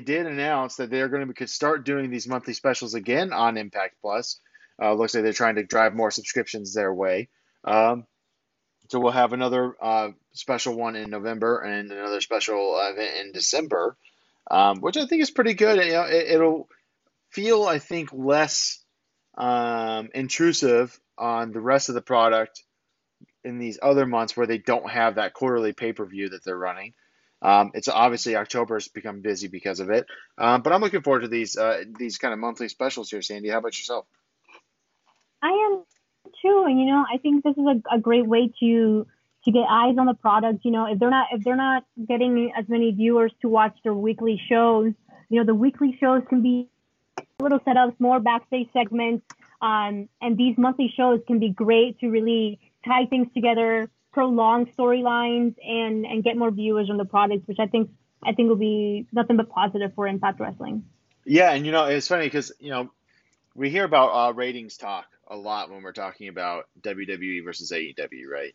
did announce that they're going to start doing these monthly specials again on Impact Plus. Looks like they're trying to drive more subscriptions their way. So we'll have another special one in November and another special event in December, which I think is pretty good. You know, it'll feel, I think, less intrusive on the rest of the product in these other months where they don't have that quarterly pay-per-view that they're running. It's obviously October has become busy because of it. But I'm looking forward to these kind of monthly specials here, Sandy. How about yourself? I am too, and you know, I think this is a great way to get eyes on the product. You know, if they're not getting as many viewers to watch their weekly shows, you know, the weekly shows can be little setups, more backstage segments, and these monthly shows can be great to really tie things together, prolong storylines, and get more viewers on the product, which I think will be nothing but positive for Impact Wrestling. Yeah, and you know, it's funny because you know, we hear about ratings talk a lot when we're talking about WWE versus AEW, right?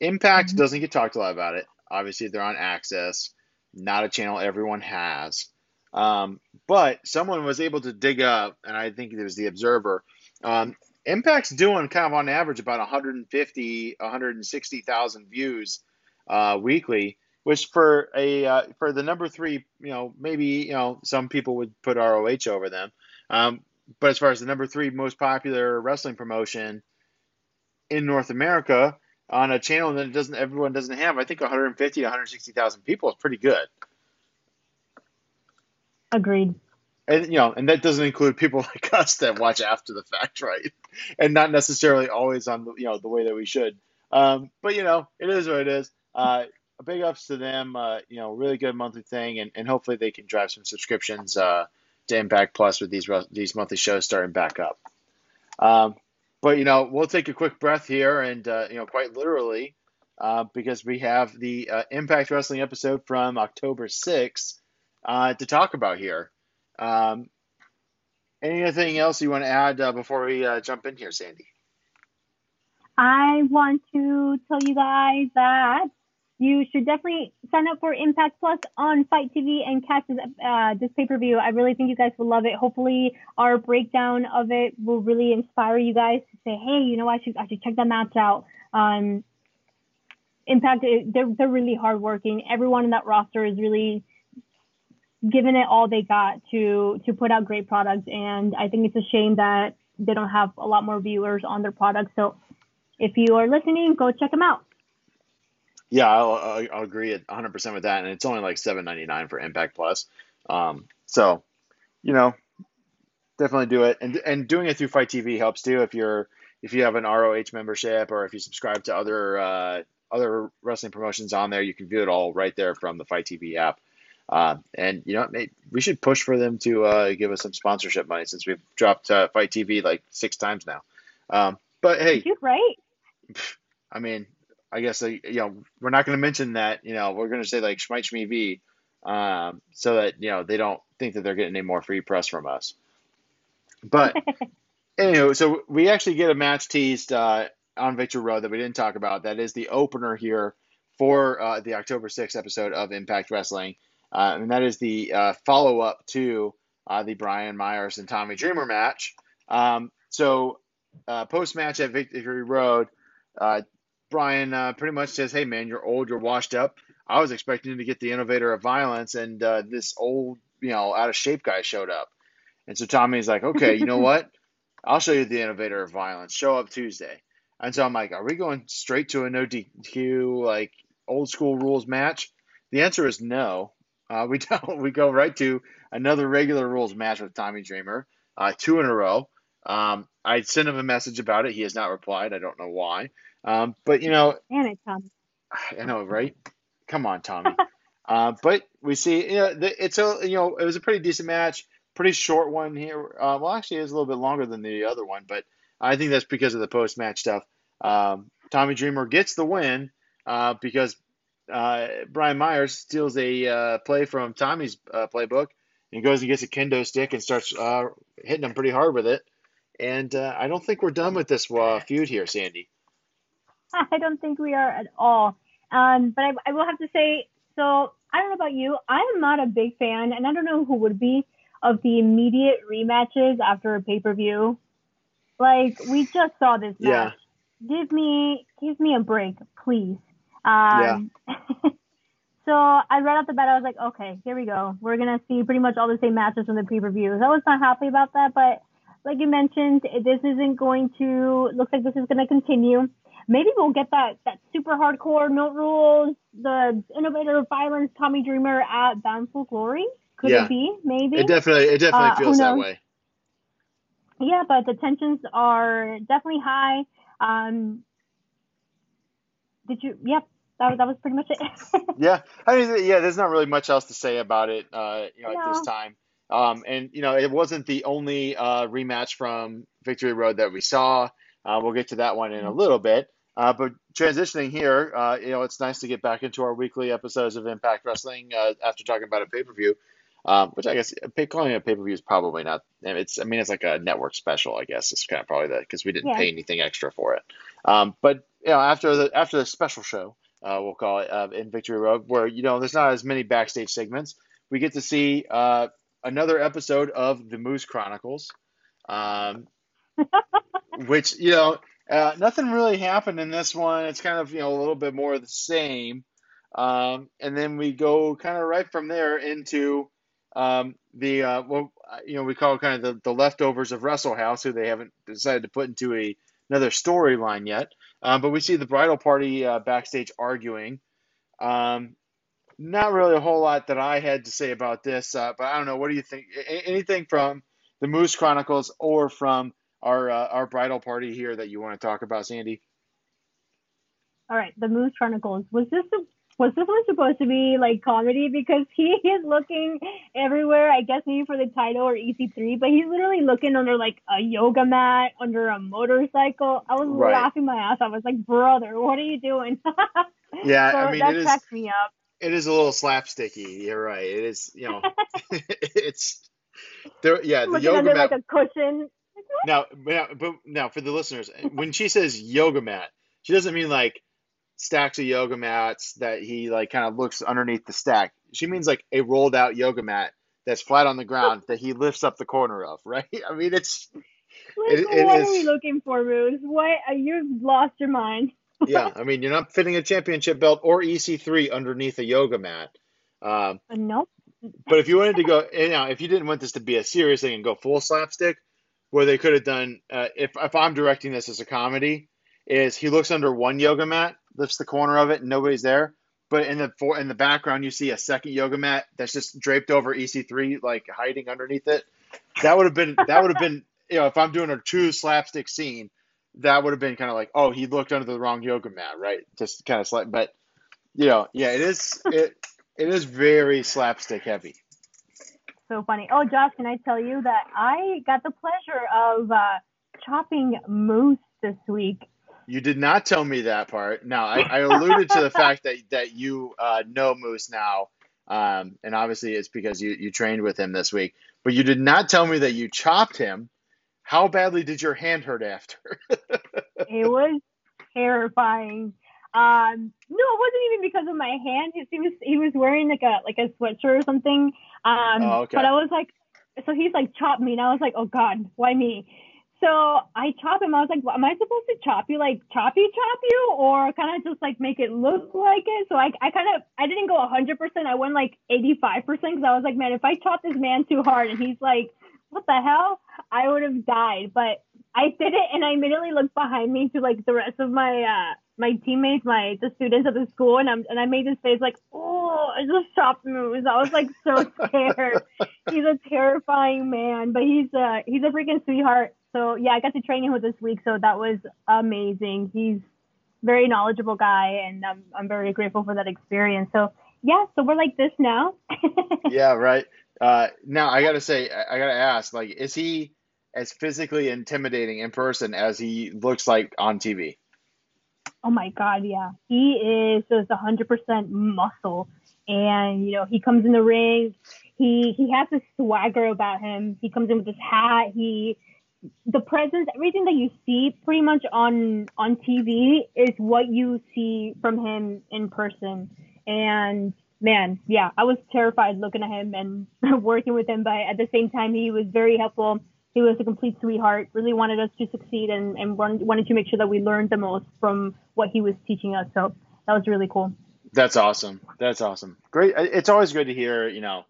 Impact doesn't get talked a lot about it. Obviously, they're on Access, not a channel everyone has. But someone was able to dig up, and I think it was The Observer, Impact's doing kind of on average about 160,000 views weekly, which for the number three, you know, maybe, you know, some people would put ROH over them. But as far as the number three most popular wrestling promotion in North America on a channel that everyone doesn't have, I think 150,000 to 160,000 people is pretty good. Agreed. And you know, and that doesn't include people like us that watch after the fact, right? And not necessarily always on the, you know, the way that we should. But you know, it is what it is. Big ups to them. You know, really good monthly thing, and hopefully they can drive some subscriptions. To Impact Plus with these monthly shows starting back up. But, you know, we'll take a quick breath here and, you know, quite literally, because we have the Impact Wrestling episode from October 6th to talk about here. Anything else you want to add before we jump in here, Sandy? I want to tell you guys that you should definitely sign up for Impact Plus on Fight TV and catch this pay-per-view. I really think you guys will love it. Hopefully our breakdown of it will really inspire you guys to say, hey, you know, I should check that match out. Impact, they're really hardworking. Everyone in that roster is really giving it all they got to put out great products. And I think it's a shame that they don't have a lot more viewers on their products. So if you are listening, go check them out. Yeah, I'll agree 100% with that. And it's only like $7.99 for Impact Plus. So, you know, definitely do it. And doing it through Fight TV helps too. If you have an ROH membership or if you subscribe to other wrestling promotions on there, you can view it all right there from the Fight TV app. And you know, we should push for them to give us some sponsorship money since we've dropped Fight TV like 6 times now. But hey, you're right. I mean, I guess you know we're not going to mention that. You know, we're going to say like Schmite Schmee V, so that you know they don't think that they're getting any more free press from us. But anyway, so we actually get a match teased on Victory Road that we didn't talk about. That is the opener here for the October 6th episode of Impact Wrestling. And that is the follow-up to the Brian Myers and Tommy Dreamer match. So post-match at Victory Road, Brian pretty much says, hey, man, you're old, you're washed up. I was expecting you to get the innovator of violence, and this old, you know, out-of-shape guy showed up. And so Tommy's like, okay, you know what? I'll show you the innovator of violence. Show up Tuesday. And so I'm like, are we going straight to a no DQ, like, old-school rules match? The answer is no. We don't. We go right to another regular rules match with Tommy Dreamer, 2 in a row. I sent him a message about it. He has not replied. I don't know why. But, you know. Damn it, Tommy. I know, right? Come on, Tommy. But we see, you know, it was a pretty decent match, pretty short one here. Well, actually, it was a little bit longer than the other one, but I think that's because of the post-match stuff. Tommy Dreamer gets the win because Brian Myers steals a play from Tommy's playbook and goes and gets a kendo stick and starts hitting him pretty hard with it. And I don't think we're done with this feud here, Sandy. I don't think we are at all. But I will have to say, so I don't know about you. I'm not a big fan, and I don't know who would be, of the immediate rematches after a pay-per-view. Like, we just saw this match. Yeah. Give me a break, please. So I read off the bat, I was like, okay, here we go. We're going to see pretty much all the same matches from the pay-per-views. I was not happy about that, but like you mentioned, looks like this is going to continue. Maybe we'll get that super hardcore no rules, the innovator of violence, Tommy Dreamer at Bound for Glory. Could it be? Maybe. It definitely feels that way. Yeah, but the tensions are definitely high. That was pretty much it. Yeah. I mean, yeah, there's not really much else to say about it, at this time. And, you know, it wasn't the only rematch from Victory Road that we saw. We'll get to that one in a little bit. But transitioning here, you know, it's nice to get back into our weekly episodes of Impact Wrestling after talking about a pay-per-view, which I guess calling it a pay-per-view is probably not. It's like a network special, I guess. It's kind of probably that because we didn't pay anything extra for it. But, you know, after the special show, we'll call it, in Victory Road, where, you know, there's not as many backstage segments. We get to see another episode of The Moose Chronicles, which, you know, nothing really happened in this one. It's kind of, you know, a little bit more of the same. And then we go kind of right from there into we call it kind of the leftovers of Wrestle House, who they haven't decided to put into another storyline yet. But we see the bridal party backstage arguing. Not really a whole lot that I had to say about this, but I don't know. What do you think? Anything from the Moose Chronicles or from our bridal party here that you want to talk about, Sandy? All right, the Moose Chronicles. Was this one supposed to be like comedy? Because he is looking everywhere. I guess maybe for the title or EC3, but he's literally looking under like a yoga mat, under a motorcycle. I was laughing my ass off. I was like, brother, what are you doing? Yeah, so I mean, that cracks me up. It is a little slapsticky. You're right. It is. You know, it's there. Yeah, the yoga mat. Like a cushion. Now for the listeners, when she says yoga mat, she doesn't mean like stacks of yoga mats that he like kind of looks underneath the stack. She means like a rolled out yoga mat that's flat on the ground that he lifts up the corner of, right? I mean, it's... Like, what are we looking for, Moose? You've lost your mind. Yeah, I mean, you're not fitting a championship belt or EC3 underneath a yoga mat. Nope. But if you wanted to go, you know, if you didn't want this to be a serious thing and go full slapstick, where they could have done, if I'm directing this as a comedy, is he looks under one yoga mat, lifts the corner of it, and nobody's there. But in the background, you see a second yoga mat that's just draped over EC3, like hiding underneath it. That would have been, you know, if I'm doing a true slapstick scene, that would have been kind of like, oh, he looked under the wrong yoga mat, right? Just kind of slight, but you know, yeah, it is very slapstick heavy. So funny. Oh, Josh, can I tell you that I got the pleasure of chopping Moose this week? You did not tell me that part. No, I alluded to the fact that you know Moose now, and obviously it's because you trained with him this week. But you did not tell me that you chopped him. How badly did your hand hurt after? It was terrifying. No, it wasn't even because of my hand. He was wearing like a sweatshirt or something. Oh, okay. But I was like, so he's like, chop me. And I was like, oh God, why me? So I chop him. I was like, well, am I supposed to chop you? Like chop you, or kind of just like make it look like it? So I didn't go 100%. I went like 85% because I was like, man, if I chop this man too hard and he's like, what the hell? I would have died. But I did it, and I immediately looked behind me to like the rest of my my teammates, the students at the school, and I made this face like, oh, I just chopped Moose. I was like so scared. He's a terrifying man, but he's a freaking sweetheart. So yeah, I got to train him with this week, so that was amazing. He's a very knowledgeable guy, and I'm very grateful for that experience. So yeah, so we're like this now. Yeah, right. Now I gotta say, I gotta ask, like, is he as physically intimidating in person as he looks like on TV? Oh my God. Yeah. He is just 100% muscle, and, you know, he comes in the ring. He has a swagger about him. He comes in with his hat. The presence, everything that you see pretty much on TV is what you see from him in person. And man, yeah, I was terrified looking at him and working with him, but at the same time, he was very helpful. He was a complete sweetheart, really wanted us to succeed and wanted to make sure that we learned the most from what he was teaching us. So that was really cool. That's awesome. That's awesome. Great. It's always good to hear, you know,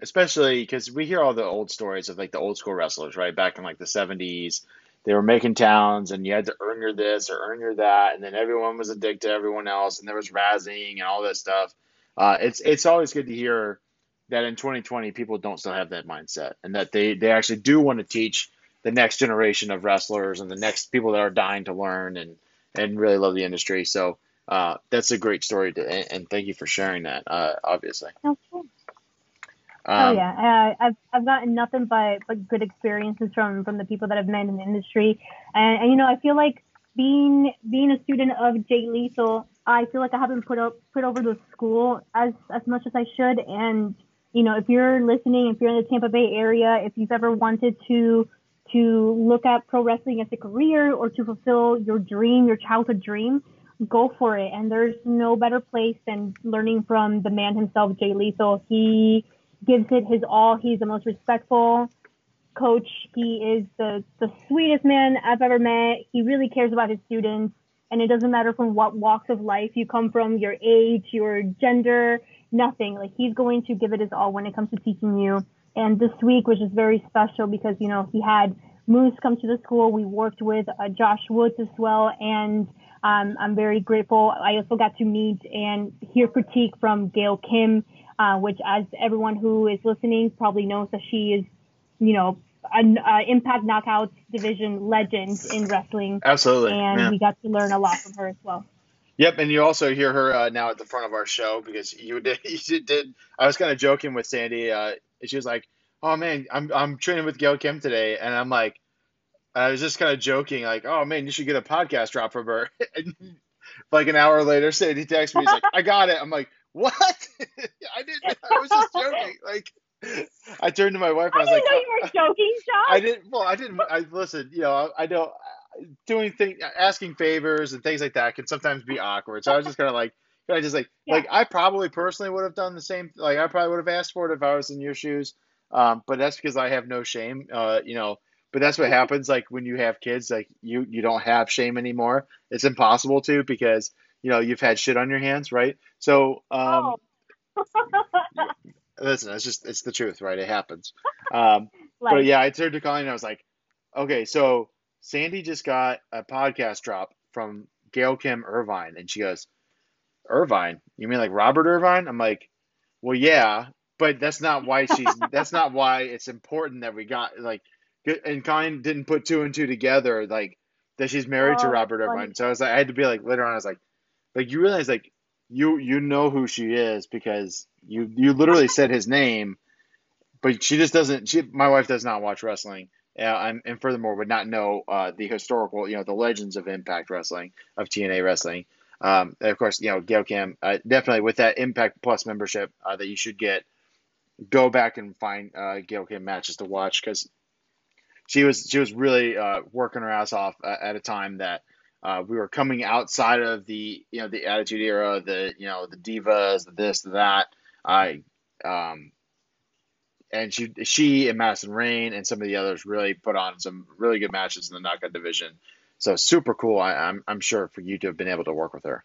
especially because we hear all the old stories of like the old school wrestlers, right? Back in like the 70s, they were making towns and you had to earn your this or earn your that. And then everyone was a dick to everyone else. And there was razzing and all that stuff. It's always good to hear that in 2020, people don't still have that mindset, and that they actually do want to teach the next generation of wrestlers and the next people that are dying to learn and really love the industry. So that's a great story and thank you for sharing that, obviously. Okay. Oh yeah, I've gotten nothing but good experiences from the people that I've met in the industry, and you know, I feel like being a student of Jay Lethal, I feel like I haven't put over the school as much as I should. And you know, if you're listening, if you're in the Tampa Bay area, if you've ever wanted to look at pro wrestling as a career or to fulfill your dream, your childhood dream, go for it. And there's no better place than learning from the man himself, Jay Lethal. He gives it his all. He's the most respectful coach. He is the sweetest man I've ever met. He really cares about his students, and it doesn't matter from what walks of life you come from, your age, your gender, nothing. Like, he's going to give it his all when it comes to teaching you. And this week was just very special because, you know, he had Moose come to the school. We worked with Josh Woods as well, and I'm very grateful. I also got to meet and hear critique from Gail Kim, which, as everyone who is listening probably knows, that she is, you know, an Impact Knockouts division legend in wrestling. Absolutely. And yeah, we got to learn a lot from her as well. Yep. And you also hear her now at the front of our show, because you did. I was kind of joking with Sandy. She was like, oh man, I'm training with Gail Kim today. And I'm like, I was just kind of joking, like, oh man, you should get a podcast drop from her. And like an hour later, Sandy texts me. He's like, I got it. I'm like, what? I didn't. I was just joking. Like, I turned to my wife. And I was like, "I didn't know you were joking, Josh." I didn't. Well, I didn't. I listen. You know, I don't doing things, asking favors and things like that can sometimes be awkward. So I was just kind of like, yeah, like I probably personally would have done the same. Like, I probably would have asked for it if I was in your shoes. But that's because I have no shame. You know, But that's what happens, like, when you have kids, like, you don't have shame anymore. It's impossible to, because, you know, you've had shit on your hands, right? So, listen, it's the truth, right? It happens. Like, but, yeah, I turned to Colleen, and I was like, okay, so Sandy just got a podcast drop from Gail Kim Irvine, and she goes, Irvine? You mean, like, Robert Irvine? I'm like, well, yeah, but that's not why that's not why it's important that we got, like, and Colleen didn't put two and two together, like, that she's married to Robert Irvine. So I was like, I had to be like, later on, I was like, you realize, like, you know who she is, because you literally said his name, but she just doesn't. My wife does not watch wrestling, and furthermore would not know the historical, you know, the legends of Impact Wrestling, of TNA wrestling. And of course, you know, Gail Kim, definitely with that Impact Plus membership that you should get, go back and find Gail Kim matches to watch, because she was really working her ass off at a time that we were coming outside of the, you know, the Attitude Era, the, you know, the divas, the this, the that. And she and Madison Rayne and some of the others really put on some really good matches in the knockout division. So super cool. I'm sure for you to have been able to work with her.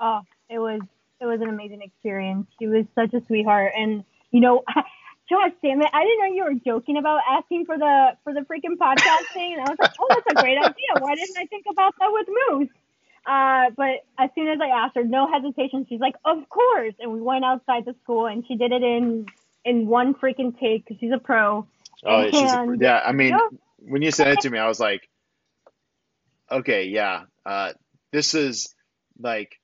Oh, it was an amazing experience. She was such a sweetheart, and you know. Gosh damn it! I didn't know you were joking about asking for the freaking podcast thing, and I was like, "Oh, that's a great idea. Why didn't I think about that with Moose?" But as soon as I asked her, no hesitation, she's like, "Of course!" And we went outside the school, and she did it in one freaking take, because she's a pro. Oh, and yeah. I mean, when you said it to me, I was like, "Okay, yeah, this is like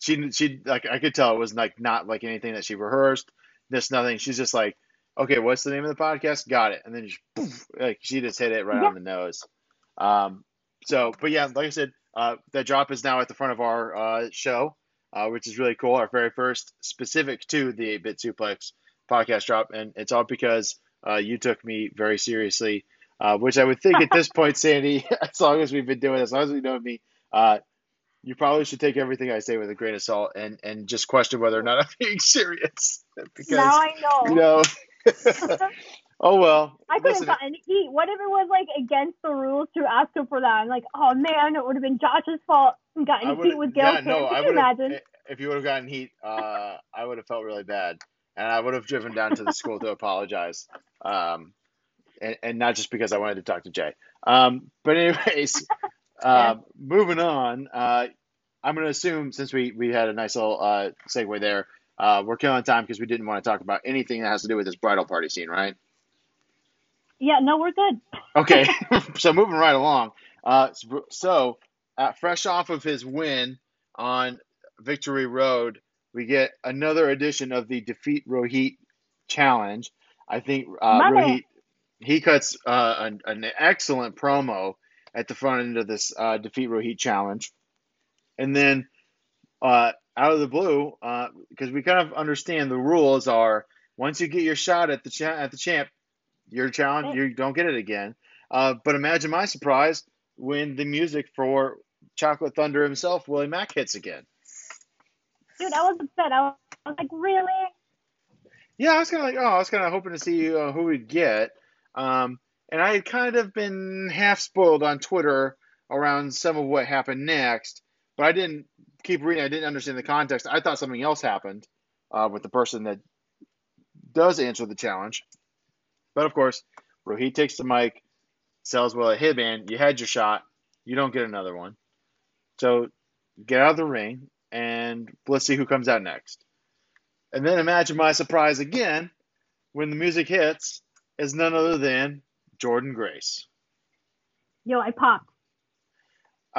she like I could tell it was like not like anything that she rehearsed." This nothing. She's just like, okay, what's the name of the podcast? Got it. And then just, poof, like she just hit it right on the nose. But yeah, like I said, that drop is now at the front of our show, which is really cool. Our very first specific to the 8-Bit Suplex podcast drop. And it's all because you took me very seriously, which I would think at this point, Sandy, as long as we've been doing this, as long as we know me, you probably should take everything I say with a grain of salt and just question whether or not I'm being serious. Because, now I know. You know. Oh, well. I couldn't have gotten heat. What if it was, like, against the rules to ask her for that? I'm like, oh, man, it would have been Josh's fault and gotten heat with Gail. Yeah, no, can you imagine? If you would have gotten heat, I would have felt really bad. And I would have driven down to the school to apologize. And not just because I wanted to talk to Jay. But anyways, moving on. I'm going to assume, since we had a nice little segue there, we're killing time because we didn't want to talk about anything that has to do with this bridal party scene, right? Yeah, no, we're good. Okay, so moving right along. So fresh off of his win on Victory Road, we get another edition of the Defeat Rohit Challenge. I think Rohit, he cuts an excellent promo at the front end of this Defeat Rohit Challenge. And then out of the blue, because we kind of understand the rules are once you get your shot at the champ, you're challenged, you don't get it again. But imagine my surprise when the music for Chocolate Thunder himself, Willie Mack, hits again. Dude, I was upset. I was like, really? Yeah, I was kind of like, oh, I was kind of hoping to see who we'd get. And I had kind of been half spoiled on Twitter around some of what happened next, but I didn't keep reading. I didn't understand the context. I thought something else happened with the person that does answer the challenge. But, of course, Rohit takes the mic, tells Willie, hey, man, you had your shot. You don't get another one. So get out of the ring, and let's see who comes out next. And then imagine my surprise again when the music hits is none other than Jordynne Grace. Yo, I popped.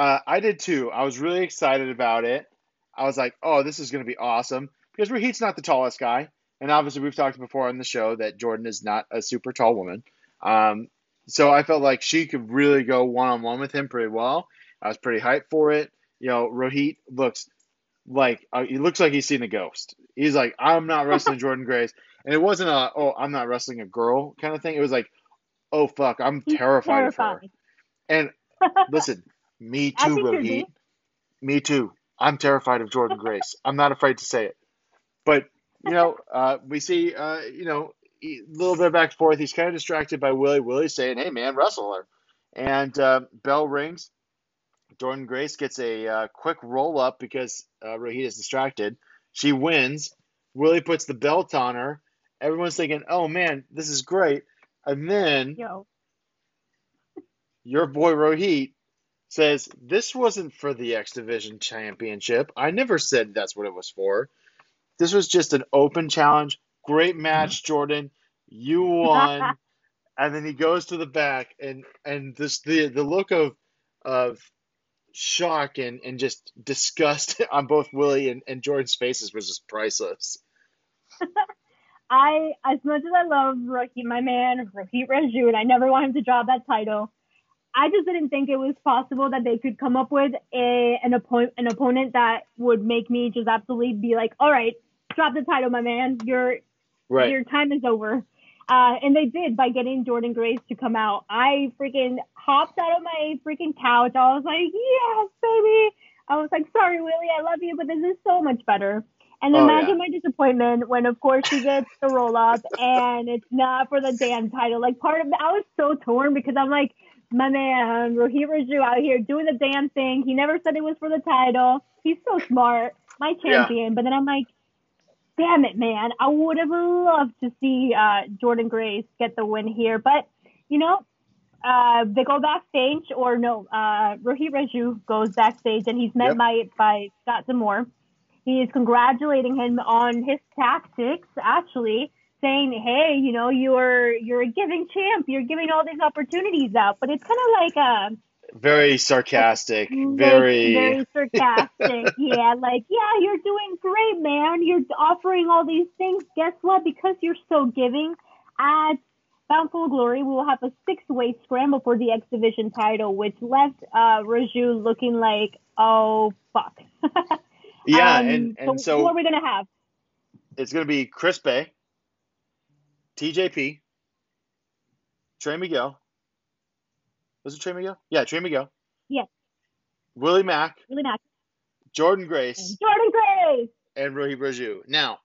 I did too. I was really excited about it. I was like, oh, this is going to be awesome. Because Rohit's not the tallest guy. And obviously we've talked before on the show that Jordynne is not a super tall woman. So I felt like she could really go one-on-one with him pretty well. I was pretty hyped for it. You know, Rohit looks like, he's seen a ghost. He's like, I'm not wrestling Jordynne Grace. And it wasn't a, oh, I'm not wrestling a girl kind of thing. It was like, oh, fuck, I'm terrified of her. And listen, me too, Rohit. Me too. I'm terrified of Jordynne Grace. I'm not afraid to say it. But, you know, we see, you know, a little bit back and forth. He's kind of distracted by Willie. Willie's saying, hey, man, wrestle her. And bell rings. Jordynne Grace gets a quick roll-up because Rohit is distracted. She wins. Willie puts the belt on her. Everyone's thinking, oh, man, this is great. And then your boy Rohit says, this wasn't for the X Division Championship. I never said that's what it was for. This was just an open challenge. Great match, Jordynne. You won. And then he goes to the back, and this the look of shock and just disgust on both Willie and Jordynne's faces was just priceless. As much as I love Rohit, my man, Rohit Raju, and I never want him to drop that title, I just didn't think it was possible that they could come up with an opponent that would make me just absolutely be like, all right, drop the title, my man. Your time is over. And they did by getting Jordynne Grace to come out. I freaking hopped out of my freaking couch. I was like, yes, baby. I was like, sorry, Willie, I love you, but this is so much better. And imagine my disappointment when, of course, she gets the roll-up and it's not for the damn title. Like, I was so torn because I'm like, my man, Rohit Raju out here doing the damn thing. He never said it was for the title. He's so smart. My champion. Yeah. But then I'm like, damn it, man. I would have loved to see Jordynne Grace get the win here. But, they go backstage Rohit Raju goes backstage and he's met by Scott D'Amore. He is congratulating him on his tactics, actually, saying, hey, you're a giving champ. You're giving all these opportunities out. But it's kind of like a... Very sarcastic. Very sarcastic. You're doing great, man. You're offering all these things. Guess what? Because you're so giving, at Bound for Glory, we will have a 6-way scramble for the X Division title, which left Raju looking like, oh, fuck. Yeah, so what are we going to have? It's going to be Crispe, TJP, Trey Miguel. Was it Trey Miguel? Yeah, Trey Miguel. Yes. Willie Mack. Jordynne Grace. And Rohit Raju. Now,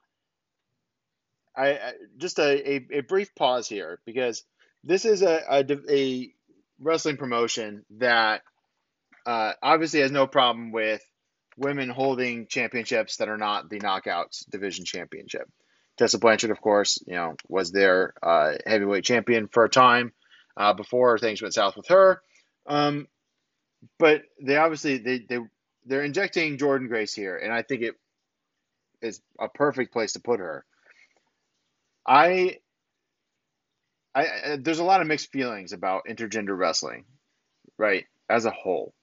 I just a brief pause here because this is a wrestling promotion that obviously has no problem with women holding championships that are not the Knockouts Division Championship. Tessa Blanchard, of course, was their heavyweight champion for a time before things went south with her. But they obviously they're injecting Jordynne Grace here, and I think it is a perfect place to put her. I there's a lot of mixed feelings about intergender wrestling, right, as a whole.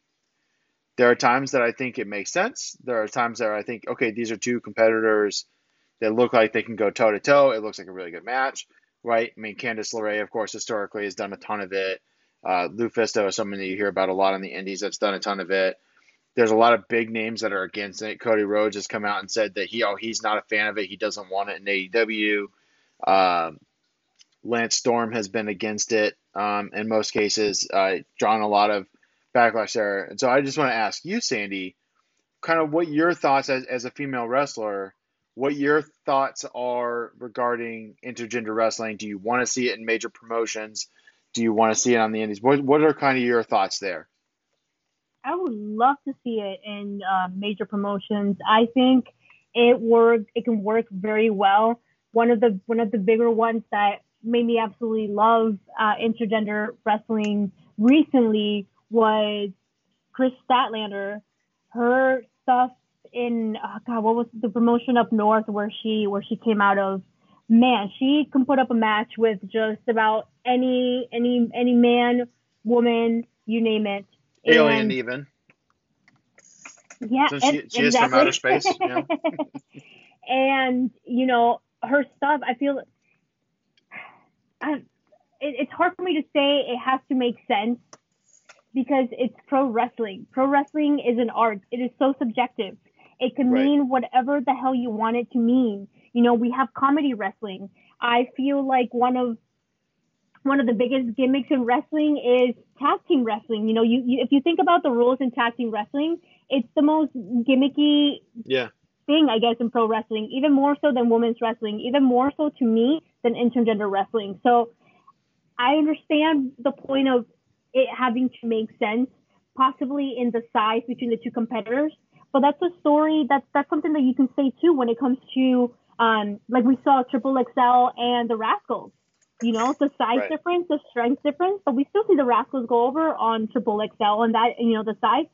There are times that I think it makes sense. There are times that I think, okay, these are two competitors that look like they can go toe-to-toe. It looks like a really good match, right? I mean, Candice LeRae, of course, historically has done a ton of it. Lou Fisto is someone that you hear about a lot in the indies that's done a ton of it. There's a lot of big names that are against it. Cody Rhodes has come out and said that he's not a fan of it. He doesn't want it in AEW. Lance Storm has been against it in most cases, drawn a lot of backlash there. And so I just want to ask you, Sandy, kind of what your thoughts as a female wrestler, what your thoughts are regarding intergender wrestling. Do you want to see it in major promotions? Do you want to see it on the indies? What are kind of your thoughts there? I would love to see it in major promotions. I think it can work very well. One of the bigger ones that made me absolutely love intergender wrestling recently was Chris Statlander. Her stuff in what was the promotion up north where she came out of? Man, she can put up a match with just about any man, woman, you name it. Alien and, even. Yeah, so she is from outer space. Yeah. And her stuff. I feel it's hard for me to say it has to make sense. Because it's pro wrestling. Pro wrestling is an art. It is so subjective. It can mean whatever the hell you want it to mean. We have comedy wrestling. I feel like one of the biggest gimmicks in wrestling is tag team wrestling. If you think about the rules in tag team wrestling, it's the most gimmicky thing, I guess, in pro wrestling, even more so than women's wrestling, even more so to me than intergender wrestling. So I understand the point of it having to make sense, possibly in the size between the two competitors. But that's a story, that's something that you can say too when it comes to, like we saw Triple XL and the Rascals. You know, the size right. difference, the strength difference, but we still see the Rascals go over on Triple XL, and that, you know, the size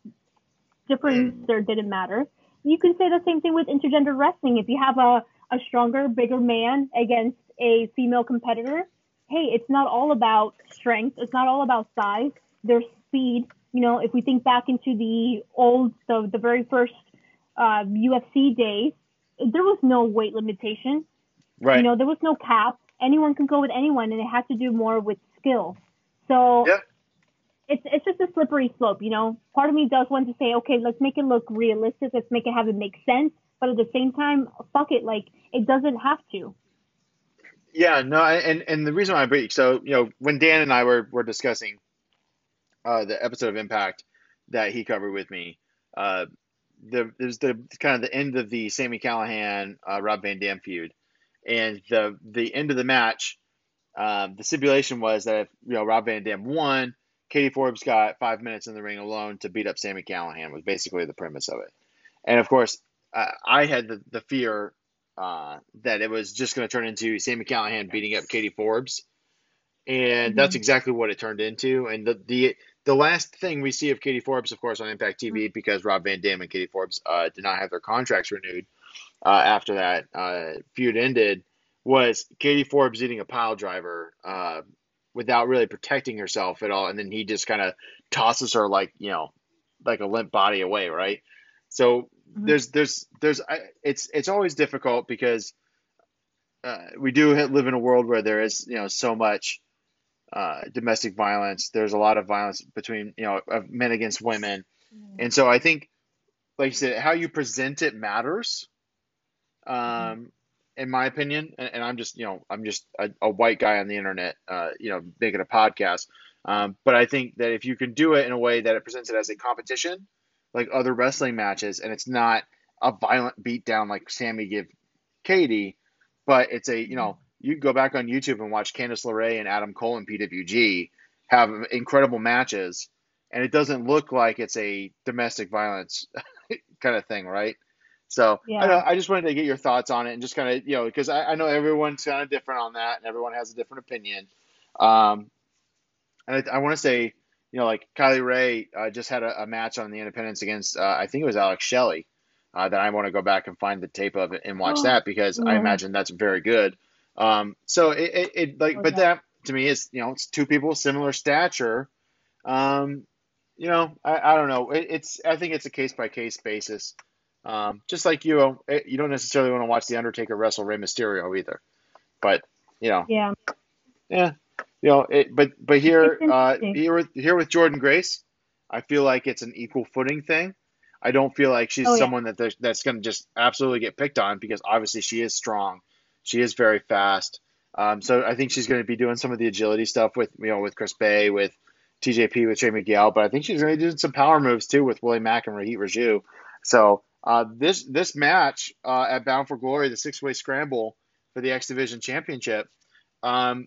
difference there didn't matter. You can say the same thing with intergender wrestling. If you have a stronger, bigger man against a female competitor, hey, it's not all about strength. It's not all about size. There's speed. You know, if we think back into the old, the very first UFC days, there was no weight limitation. Right. You know, there was no cap. Anyone can go with anyone, and it has to do more with skill. So yeah. It's just a slippery slope, you know. Part of me does want to say, okay, let's make it look realistic. Let's make it have it make sense. But at the same time, fuck it. Like, it doesn't have to. Yeah, no, and the reason why I break, so, you know, when Dan and I were discussing the episode of Impact that he covered with me, there's the kind of the end of the Sami Callihan, Rob Van Dam feud. And the end of the match, the stipulation was that if, you know, Rob Van Dam won, Katie Forbes got 5 minutes in the ring alone to beat up Sami Callihan, was basically the premise of it. And of course, I had the fear that it was just going to turn into Sami Callihan beating up Katie Forbes, and that's exactly what it turned into. And the last thing we see of Katie Forbes, of course, on Impact TV, because Rob Van Dam and Katie Forbes did not have their contracts renewed. After that feud ended, was Katie Forbes eating a pile driver without really protecting herself at all, and then he just kind of tosses her like, you know, like a limp body away, right? So it's always difficult because we do live in a world where there is, you know, so much domestic violence. There's a lot of violence between, you know, of men against women, and so I think, like you said, how you present it matters. In my opinion, and I'm just, you know, I'm just a white guy on the internet, you know, making a podcast. But I think that if you can do it in a way that it presents it as a competition, like other wrestling matches, and it's not a violent beatdown like Sami gave Katie, but it's a, you know, you go back on YouTube and watch Candice LeRae and Adam Cole and PWG have incredible matches, and it doesn't look like it's a domestic violence kind of thing, right? So yeah. I just wanted to get your thoughts on it and just kind of, you know, because I know everyone's kind of different on that and everyone has a different opinion. And I want to say, you know, like Kylie Rae just had a match on the independents against, I think it was Alex Shelley, that I want to go back and find the tape of it and watch that because I imagine that's very good. So it like, but that to me is, you know, it's two people, similar stature. You know, I don't know. I think it's a case by case basis. Just like you don't necessarily want to watch The Undertaker wrestle Rey Mysterio either, but you know, yeah, you know, but here with Jordynne Grace, I feel like it's an equal footing thing. I don't feel like she's someone that's going to just absolutely get picked on because obviously she is strong, she is very fast. So I think she's going to be doing some of the agility stuff with, you know, with Chris Bay, with TJP, with Trey Miguel, but I think she's going to do some power moves too with Willie Mack and Rohit Raju. So. This match at Bound for Glory, the 6-way scramble for the X Division Championship, that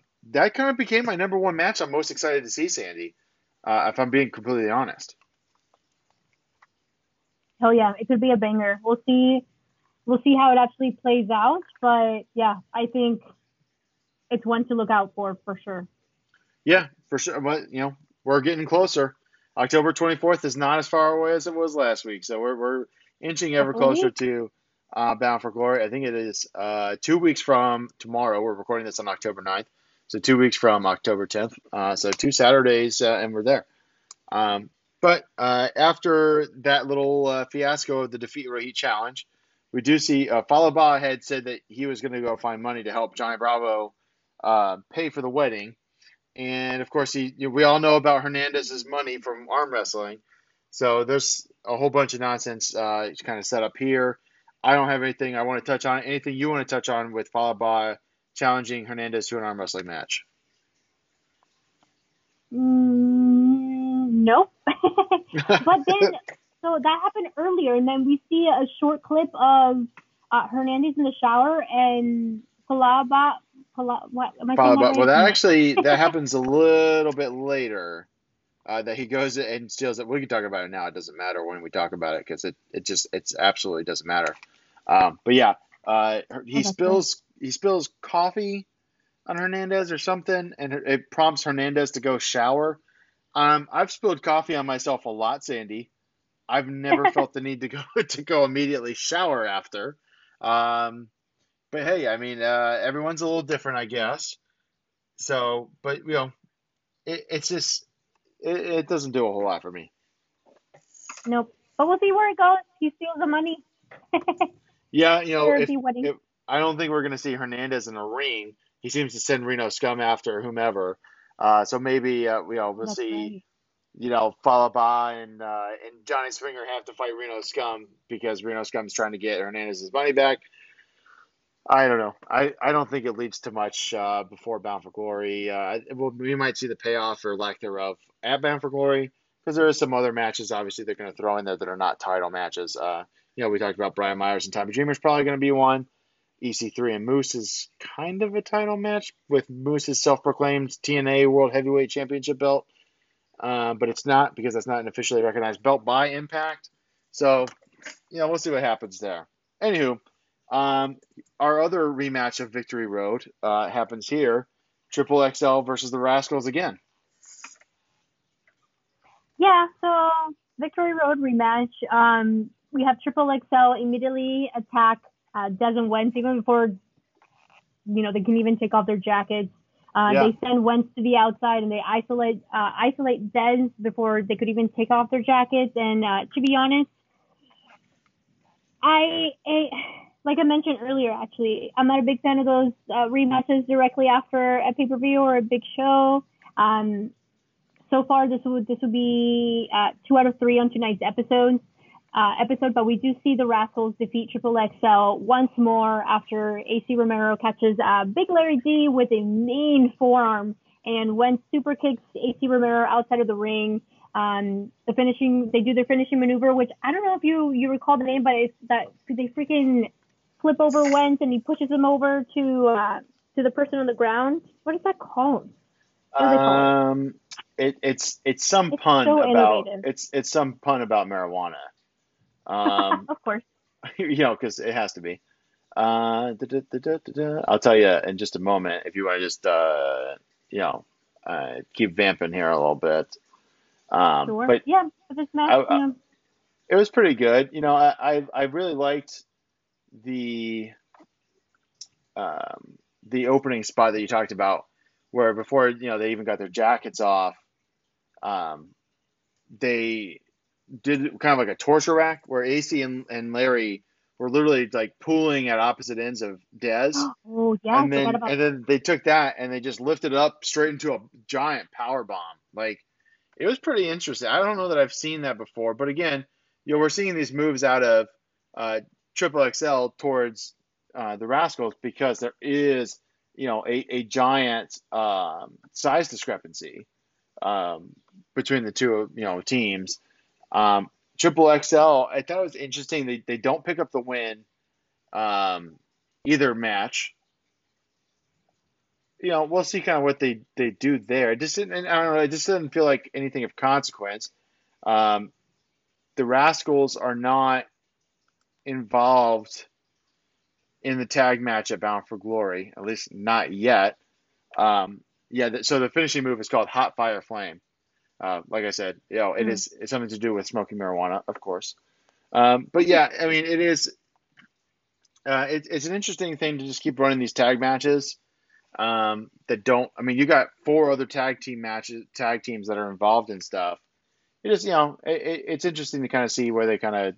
kind of became my number one match I'm most excited to see, Sandy, if I'm being completely honest. Hell yeah, it could be a banger. We'll see how it actually plays out, but yeah, I think it's one to look out for sure. Yeah, for sure. But you know, we're getting closer. October 24th is not as far away as it was last week, so we're inching ever closer to Bound for Glory. I think it is 2 weeks from tomorrow. We're recording this on October 9th. So 2 weeks from October 10th. So 2 Saturdays and we're there. But after that little fiasco of the Defeat Rohit Challenge, we do see Falaba had said that he was going to go find money to help Johnny Bravo pay for the wedding. And, of course, we all know about Hernandez's money from arm wrestling. So there's a whole bunch of nonsense kind of set up here. I don't have anything I want to touch on. Anything you want to touch on with Falaba challenging Hernandez to an arm wrestling match? No. But then So that happened earlier, and then we see a short clip of Hernandez in the shower and Palaba. Well, that actually that happens a little bit later. That he goes and steals it. We can talk about it now. It doesn't matter when we talk about it because it absolutely doesn't matter. But yeah, he spills coffee on Hernandez or something, and it prompts Hernandez to go shower. I've spilled coffee on myself a lot, Sandy. I've never felt the need to go immediately shower after. But hey, I mean, everyone's a little different, I guess. So, but you know, it doesn't do a whole lot for me. Nope. But we'll see where it goes. He steals the money. Yeah, you know, if I don't think we're gonna see Hernandez in a ring. He seems to send Reno Scum after whomever. So maybe we'll That's see. Right. You know, Falaba and Johnny Springer have to fight Reno Scum because Reno Scum's trying to get Hernandez's money back. I don't know. I don't think it leads to much before Bound for Glory. We might see the payoff or lack thereof at Bound for Glory because there are some other matches, obviously, they're going to throw in there that are not title matches. You know, we talked about Brian Myers and Tommy Dreamer is probably going to be one. EC3 and Moose is kind of a title match with Moose's self-proclaimed TNA World Heavyweight Championship belt. But it's not because that's not an officially recognized belt by Impact. So, you know, we'll see what happens there. Anywho, our other rematch of Victory Road happens here. Triple XL versus the Rascals again. Yeah, so Victory Road rematch. We have Triple XL immediately attack Dez and Wentz even before, you know, they can even take off their jackets. Yeah. They send Wentz to the outside and they isolate Dez before they could even take off their jackets. And to be honest, I like I mentioned earlier, actually, I'm not a big fan of those rematches directly after a pay-per-view or a big show. So far, this would be 2 out of 3 on tonight's episode, but we do see the Rascals defeat Triple XL once more after AC Romero catches Big Larry D with a mean forearm, and when super kicks AC Romero outside of the ring, they do their finishing maneuver, which I don't know if you recall the name, but it's that they freaking flip over Wentz and he pushes him over to the person on the ground. What is that called? It's some pun about marijuana. Of course, you know, because it has to be. I'll tell you in just a moment if you want to just keep vamping here a little bit. Sure. But yeah, for this match, it was pretty good. You know, I really liked the opening spot that you talked about, where before you know they even got their jackets off, they did kind of like a torture rack where AC and Larry were literally like pulling at opposite ends of Dez. Oh yeah. And then they took that and they just lifted it up straight into a giant power bomb. Like it was pretty interesting. I don't know that I've seen that before, but again, you know, we're seeing these moves out of Triple XL towards the Rascals because there is, you know, a giant size discrepancy between the two, you know, teams. Triple XL, I thought it was interesting. They don't pick up the win either match. You know, we'll see kind of what they do there. It just didn't feel like anything of consequence. The Rascals are not involved in the tag match at Bound for Glory, at least not yet. So the finishing move is called Hot Fire Flame. Like I said, you know, it's something to do with smoking marijuana, of course. But yeah, I mean, it is, it's an interesting thing to just keep running these tag matches you got 4 other tag teams that are involved in stuff. It is, you know, it's interesting to kind of see where they kind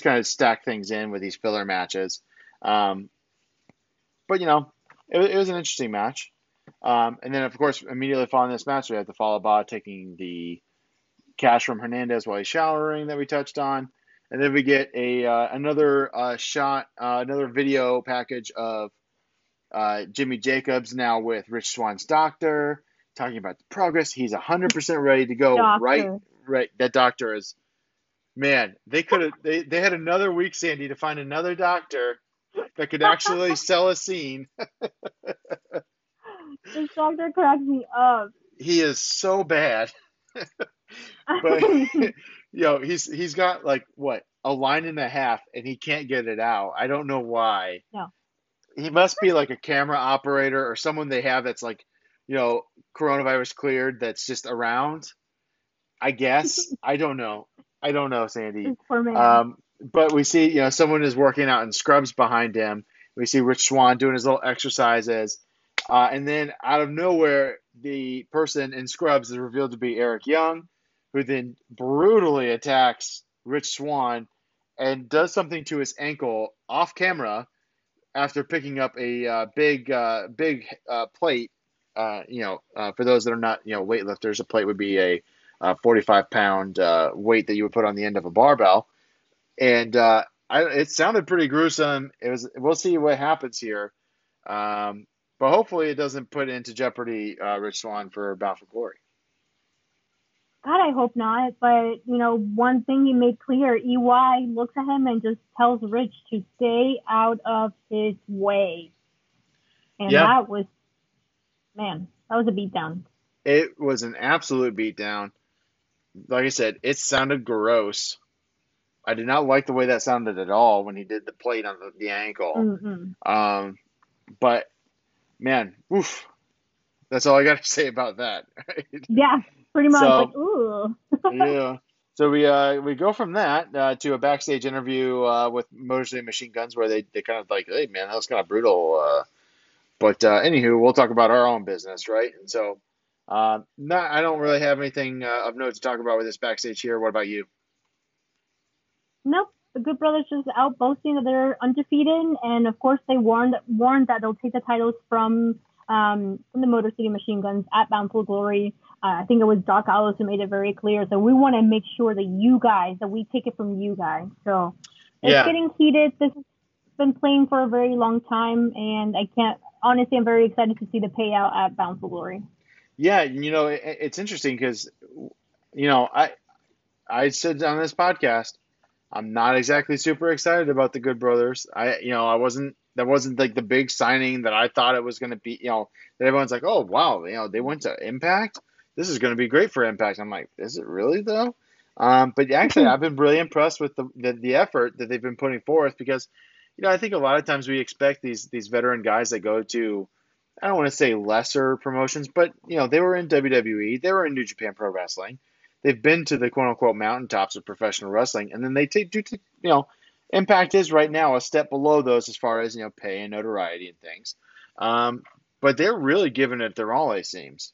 of stack things in with these filler matches. But you know, it was an interesting match. And then, of course, immediately following this match, we have the Falaba taking the cash from Hernandez while he's showering that we touched on. And then we get another shot, another video package of Jimmy Jacobs now with Rich Swan's doctor, talking about the progress. He's 100% ready to go. Right. That doctor is Man, they had another week, Sandy, to find another doctor that could actually sell a scene. This doctor cracks me up. He is so bad. But yo, he's got like what, a line and a half, and he can't get it out. I don't know why. No. He must be like a camera operator or someone they have that's like, you know, coronavirus cleared, that's just around, I guess. I don't know, Sandy. Poor man. But we see, you know, someone is working out in scrubs behind him. We see Rich Swann doing his little exercises. And then out of nowhere, the person in scrubs is revealed to be Eric Young, who then brutally attacks Rich Swann and does something to his ankle off camera after picking up a big plate. For those that are not, you know, weightlifters, a plate would be a 45-pound weight that you would put on the end of a barbell. And it sounded pretty gruesome. We'll see what happens here. But hopefully it doesn't put into jeopardy Rich Swann for Bound for Glory. God, I hope not. But, you know, one thing he made clear, EY looks at him and just tells Rich to stay out of his way. And that was, man, that was a beatdown. It was an absolute beatdown. Like I said, it sounded gross. I did not like the way that sounded at all when he did the plate on the ankle. Mm-hmm. But, man, oof. That's all I got to say about that. Right? Yeah. Pretty much, so, like, ooh. Yeah. So we go from that to a backstage interview with Motor City Machine Guns, where they kind of like, hey, man, that was kind of brutal. But anywho, we'll talk about our own business, right? And so I don't really have anything of note to talk about with this backstage here. What about you? Nope. The Good Brothers just out boasting that they're undefeated. And, of course, they warned that they'll take the titles from the Motor City Machine Guns at Bound for Glory. I think it was Doc Allos who made it very clear. So we want to make sure that we take it from you guys. So it's getting heated. This has been playing for a very long time. And honestly, I'm very excited to see the payout at Bound for Glory. Yeah. You know, it's interesting because, you know, I said on this podcast, I'm not exactly super excited about the Good Brothers. That wasn't like the big signing that I thought it was going to be, you know, that everyone's like, oh, wow, you know, they went to Impact. This is going to be great for Impact. I'm like, is it really though? But actually, I've been really impressed with the effort that they've been putting forth because, you know, I think a lot of times we expect these veteran guys that go to, I don't want to say lesser promotions, but, you know, they were in WWE, they were in New Japan Pro Wrestling. They've been to the quote unquote mountaintops of professional wrestling. And then you know, Impact is right now a step below those as far as, you know, pay and notoriety and things. But they're really giving it their all, it seems.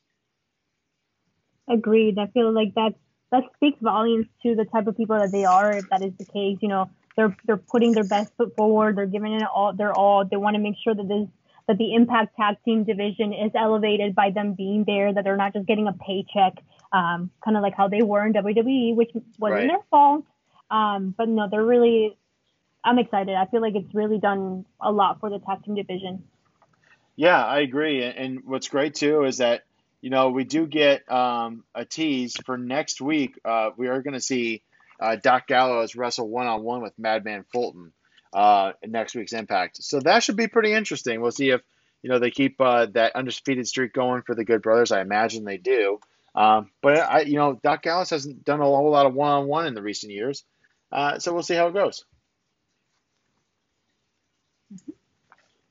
Agreed. I feel like that speaks volumes to the type of people that they are. If that is the case, you know, they're putting their best foot forward. They're giving it all. They're all. They want to make sure that the Impact Tag Team division is elevated by them being there. That they're not just getting a paycheck, kind of like how they were in WWE, which wasn't right. Their fault. But no, they're really. I'm excited. I feel like it's really done a lot for the tag team division. Yeah, I agree. And what's great too is that. You know, we do get a tease for next week. We are going to see Doc Gallows wrestle one-on-one with Madman Fulton in next week's Impact. So that should be pretty interesting. We'll see if, you know, they keep that undefeated streak going for the Good Brothers. I imagine they do. But Doc Gallows hasn't done a whole lot of one-on-one in the recent years. So we'll see how it goes.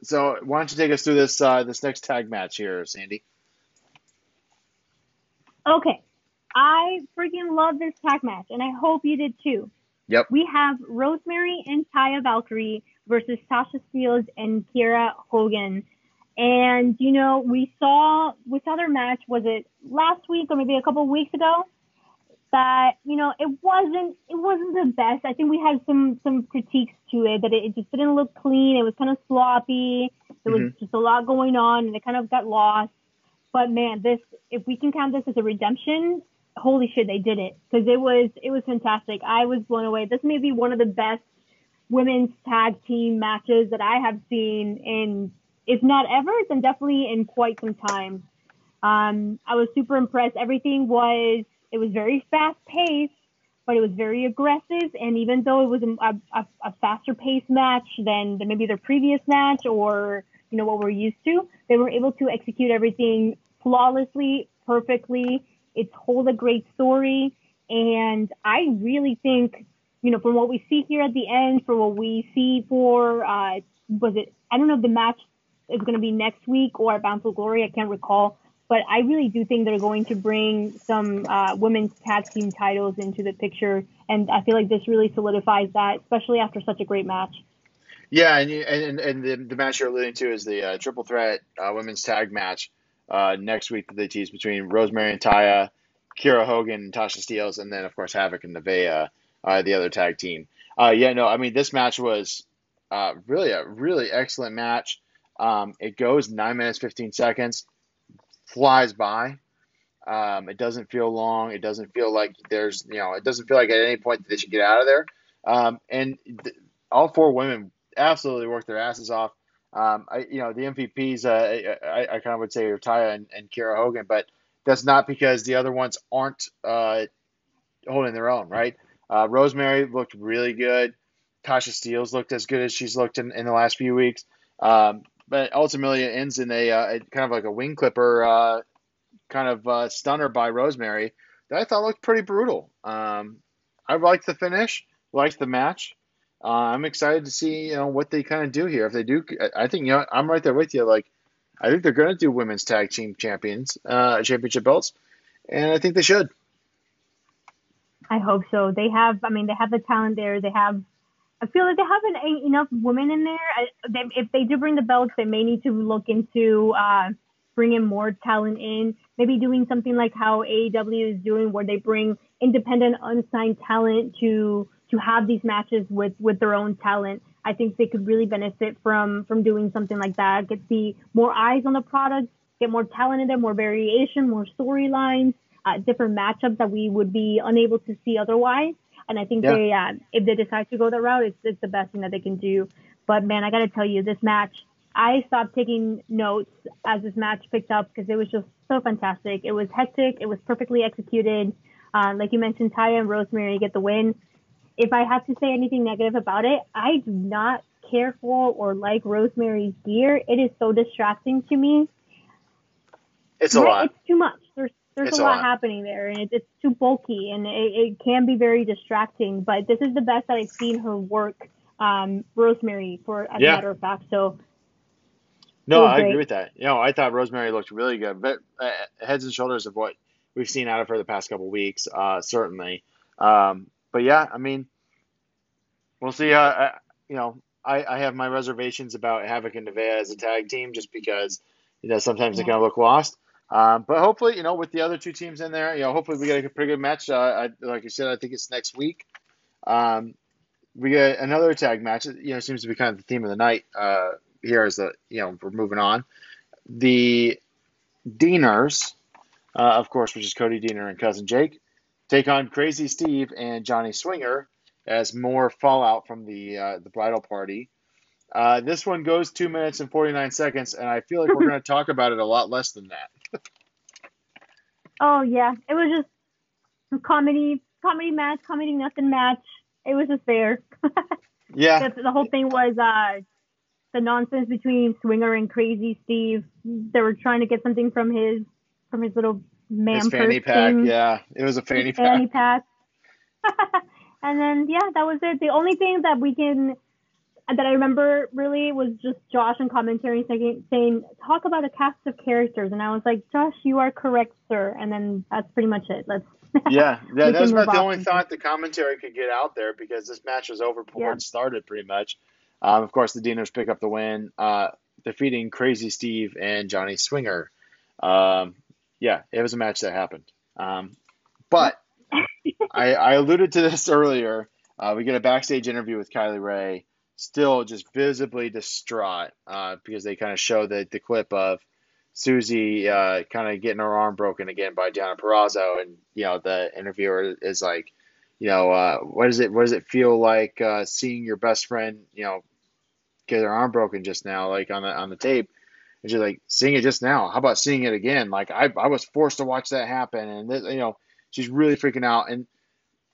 So why don't you take us through this next tag match here, Sandy? Okay, I freaking love this tag match, and I hope you did too. Yep. We have Rosemary and Taya Valkyrie versus Sasha Steelz and Kiera Hogan. And, you know, we saw their match, was it last week or maybe a couple of weeks ago? That, you know, it wasn't the best. I think we had some critiques to it, that it just didn't look clean. It was kind of sloppy. There was just a lot going on, and it kind of got lost. But man, if we can count this as a redemption, holy shit, they did it. Because it was fantastic. I was blown away. This may be one of the best women's tag team matches that I have seen in, if not ever, then definitely in quite some time. I was super impressed. Everything was very fast paced, but it was very aggressive. And even though it was a faster paced match than maybe their previous match or, you know, what we're used to, they were able to execute everything flawlessly, perfectly. It told a great story. And I really think, you know, from what we see here at the end, for what we see for, I don't know if the match is going to be next week or at Bound for Glory, I can't recall. But I really do think they're going to bring some women's tag team titles into the picture. And I feel like this really solidifies that, especially after such a great match. Yeah, and the match you're alluding to is the triple threat women's tag match next week that they tease between Rosemary and Taya, Kiera Hogan and Tasha Steelz, and then, of course, Havoc and Nevaeh, the other tag team. This match was really a really excellent match. It goes 9 minutes, 15 seconds, flies by. It doesn't feel long. It doesn't feel like there's, you know, it doesn't feel like at any point that they should get out of there. All four women absolutely worked their asses off. The MVPs, I kind of would say are Taya and Kiera Hogan, but that's not because the other ones aren't holding their own, right? Rosemary looked really good. Tasha Steelz looked as good as she's looked in the last few weeks. But ultimately it ends in a kind of like a wing clipper stunner by Rosemary that I thought looked pretty brutal. I liked the finish, liked the match. I'm excited to see, you know, what they kind of do here. If they do, I think, you know, I'm right there with you. Like, I think they're going to do women's tag team championship belts, and I think they should. I hope so. They have the talent there. I feel like they have enough women in there. If they do bring the belts, they may need to look into bringing more talent in. Maybe doing something like how AEW is doing, where they bring independent, unsigned talent to have these matches with their own talent. I think they could really benefit from doing something like that. Get the more eyes on the product, get more talent in there, more variation, more storylines, different matchups that we would be unable to see otherwise. And I think if they decide to go that route, it's the best thing that they can do. But man, I got to tell you, this match, I stopped taking notes as this match picked up because it was just so fantastic. It was hectic. It was perfectly executed. Like you mentioned, Taya and Rosemary get the win. If I have to say anything negative about it, I do not care for or like Rosemary's gear. It is so distracting to me. It's a lot. It's too much. There's a lot happening there, and it's too bulky, and it can be very distracting. But this is the best that I've seen her work, Rosemary, as a matter of fact. So, no, I agree with that. You know, I thought Rosemary looked really good, but heads and shoulders of what we've seen out of her the past couple weeks, certainly. But yeah, I mean, we'll see. I have my reservations about Havoc and Nevaeh as a tag team, just because, you know, sometimes they kind of look lost. But hopefully, you know, with the other two teams in there, you know, hopefully we get a pretty good match. Like you said, I think it's next week. We get another tag match. It, you know, seems to be kind of the theme of the night here as the, you know, we're moving on. The Deaners, of course, which is Cody Deaner and Cousin Jake, take on Crazy Steve and Johnny Swinger as more fallout from the bridal party. This one goes 2 minutes and 49 seconds, and I feel like we're going to talk about it a lot less than that. Oh, yeah. It was just a comedy match, comedy nothing match. It was just there. Yeah. The whole thing was the nonsense between Swinger and Crazy Steve. They were trying to get something from his little... his fanny pack, thing. Yeah. It was a fanny pack. And then, yeah, that was it. The only thing that I remember really was just Josh in commentary saying, talk about a cast of characters. And I was like, Josh, you are correct, sir. And then that's pretty much it. That was about the only thought the commentary could get out there, because this match was over before it started pretty much. Of course, the Deaners pick up the win, defeating Crazy Steve and Johnny Swinger. Yeah, it was a match that happened. But I alluded to this earlier. We get a backstage interview with Kylie Rae, still just visibly distraught because they kind of show the clip of Susie kind of getting her arm broken again by Deonna Purrazzo. And, you know, the interviewer is like, you know, what does it feel like seeing your best friend, you know, get her arm broken just now, like on the tape? And she's like, seeing it just now, how about seeing it again? Like, I was forced to watch that happen. And, you know, she's really freaking out. And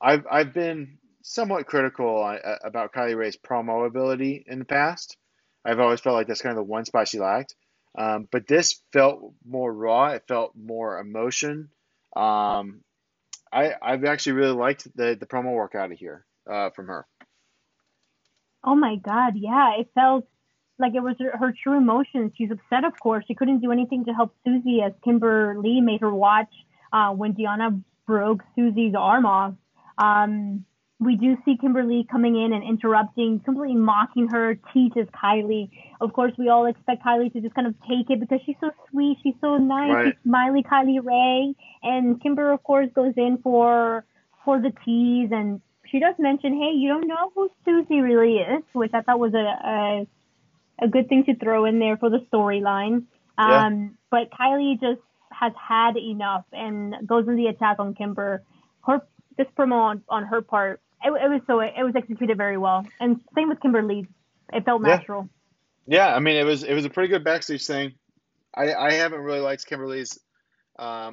I've been somewhat critical about Kylie Rae's promo ability in the past. I've always felt like that's kind of the one spot she lacked. But this felt more raw. It felt more emotion. I've actually really liked the promo work out of here from her. Oh, my God. Yeah, it felt like it was her true emotions. She's upset, of course. She couldn't do anything to help Susie as Kimberly made her watch when Deonna broke Susie's arm off. We do see Kimberly coming in and interrupting, completely mocking her, teases Kylie. Of course, we all expect Kylie to just kind of take it because she's so sweet. She's so nice. Right. She's smiley Kylie Rae. And Kimber, of course, goes in for the tease. And she does mention, hey, you don't know who Susie really is, which I thought was a good thing to throw in there for the storyline. But Kylie just has had enough and goes in the attack on Kimber. This promo on her part, it was executed very well, and same with Kimberly, it felt natural. Yeah, I mean it was a pretty good backstage thing. I haven't really liked Kimberly's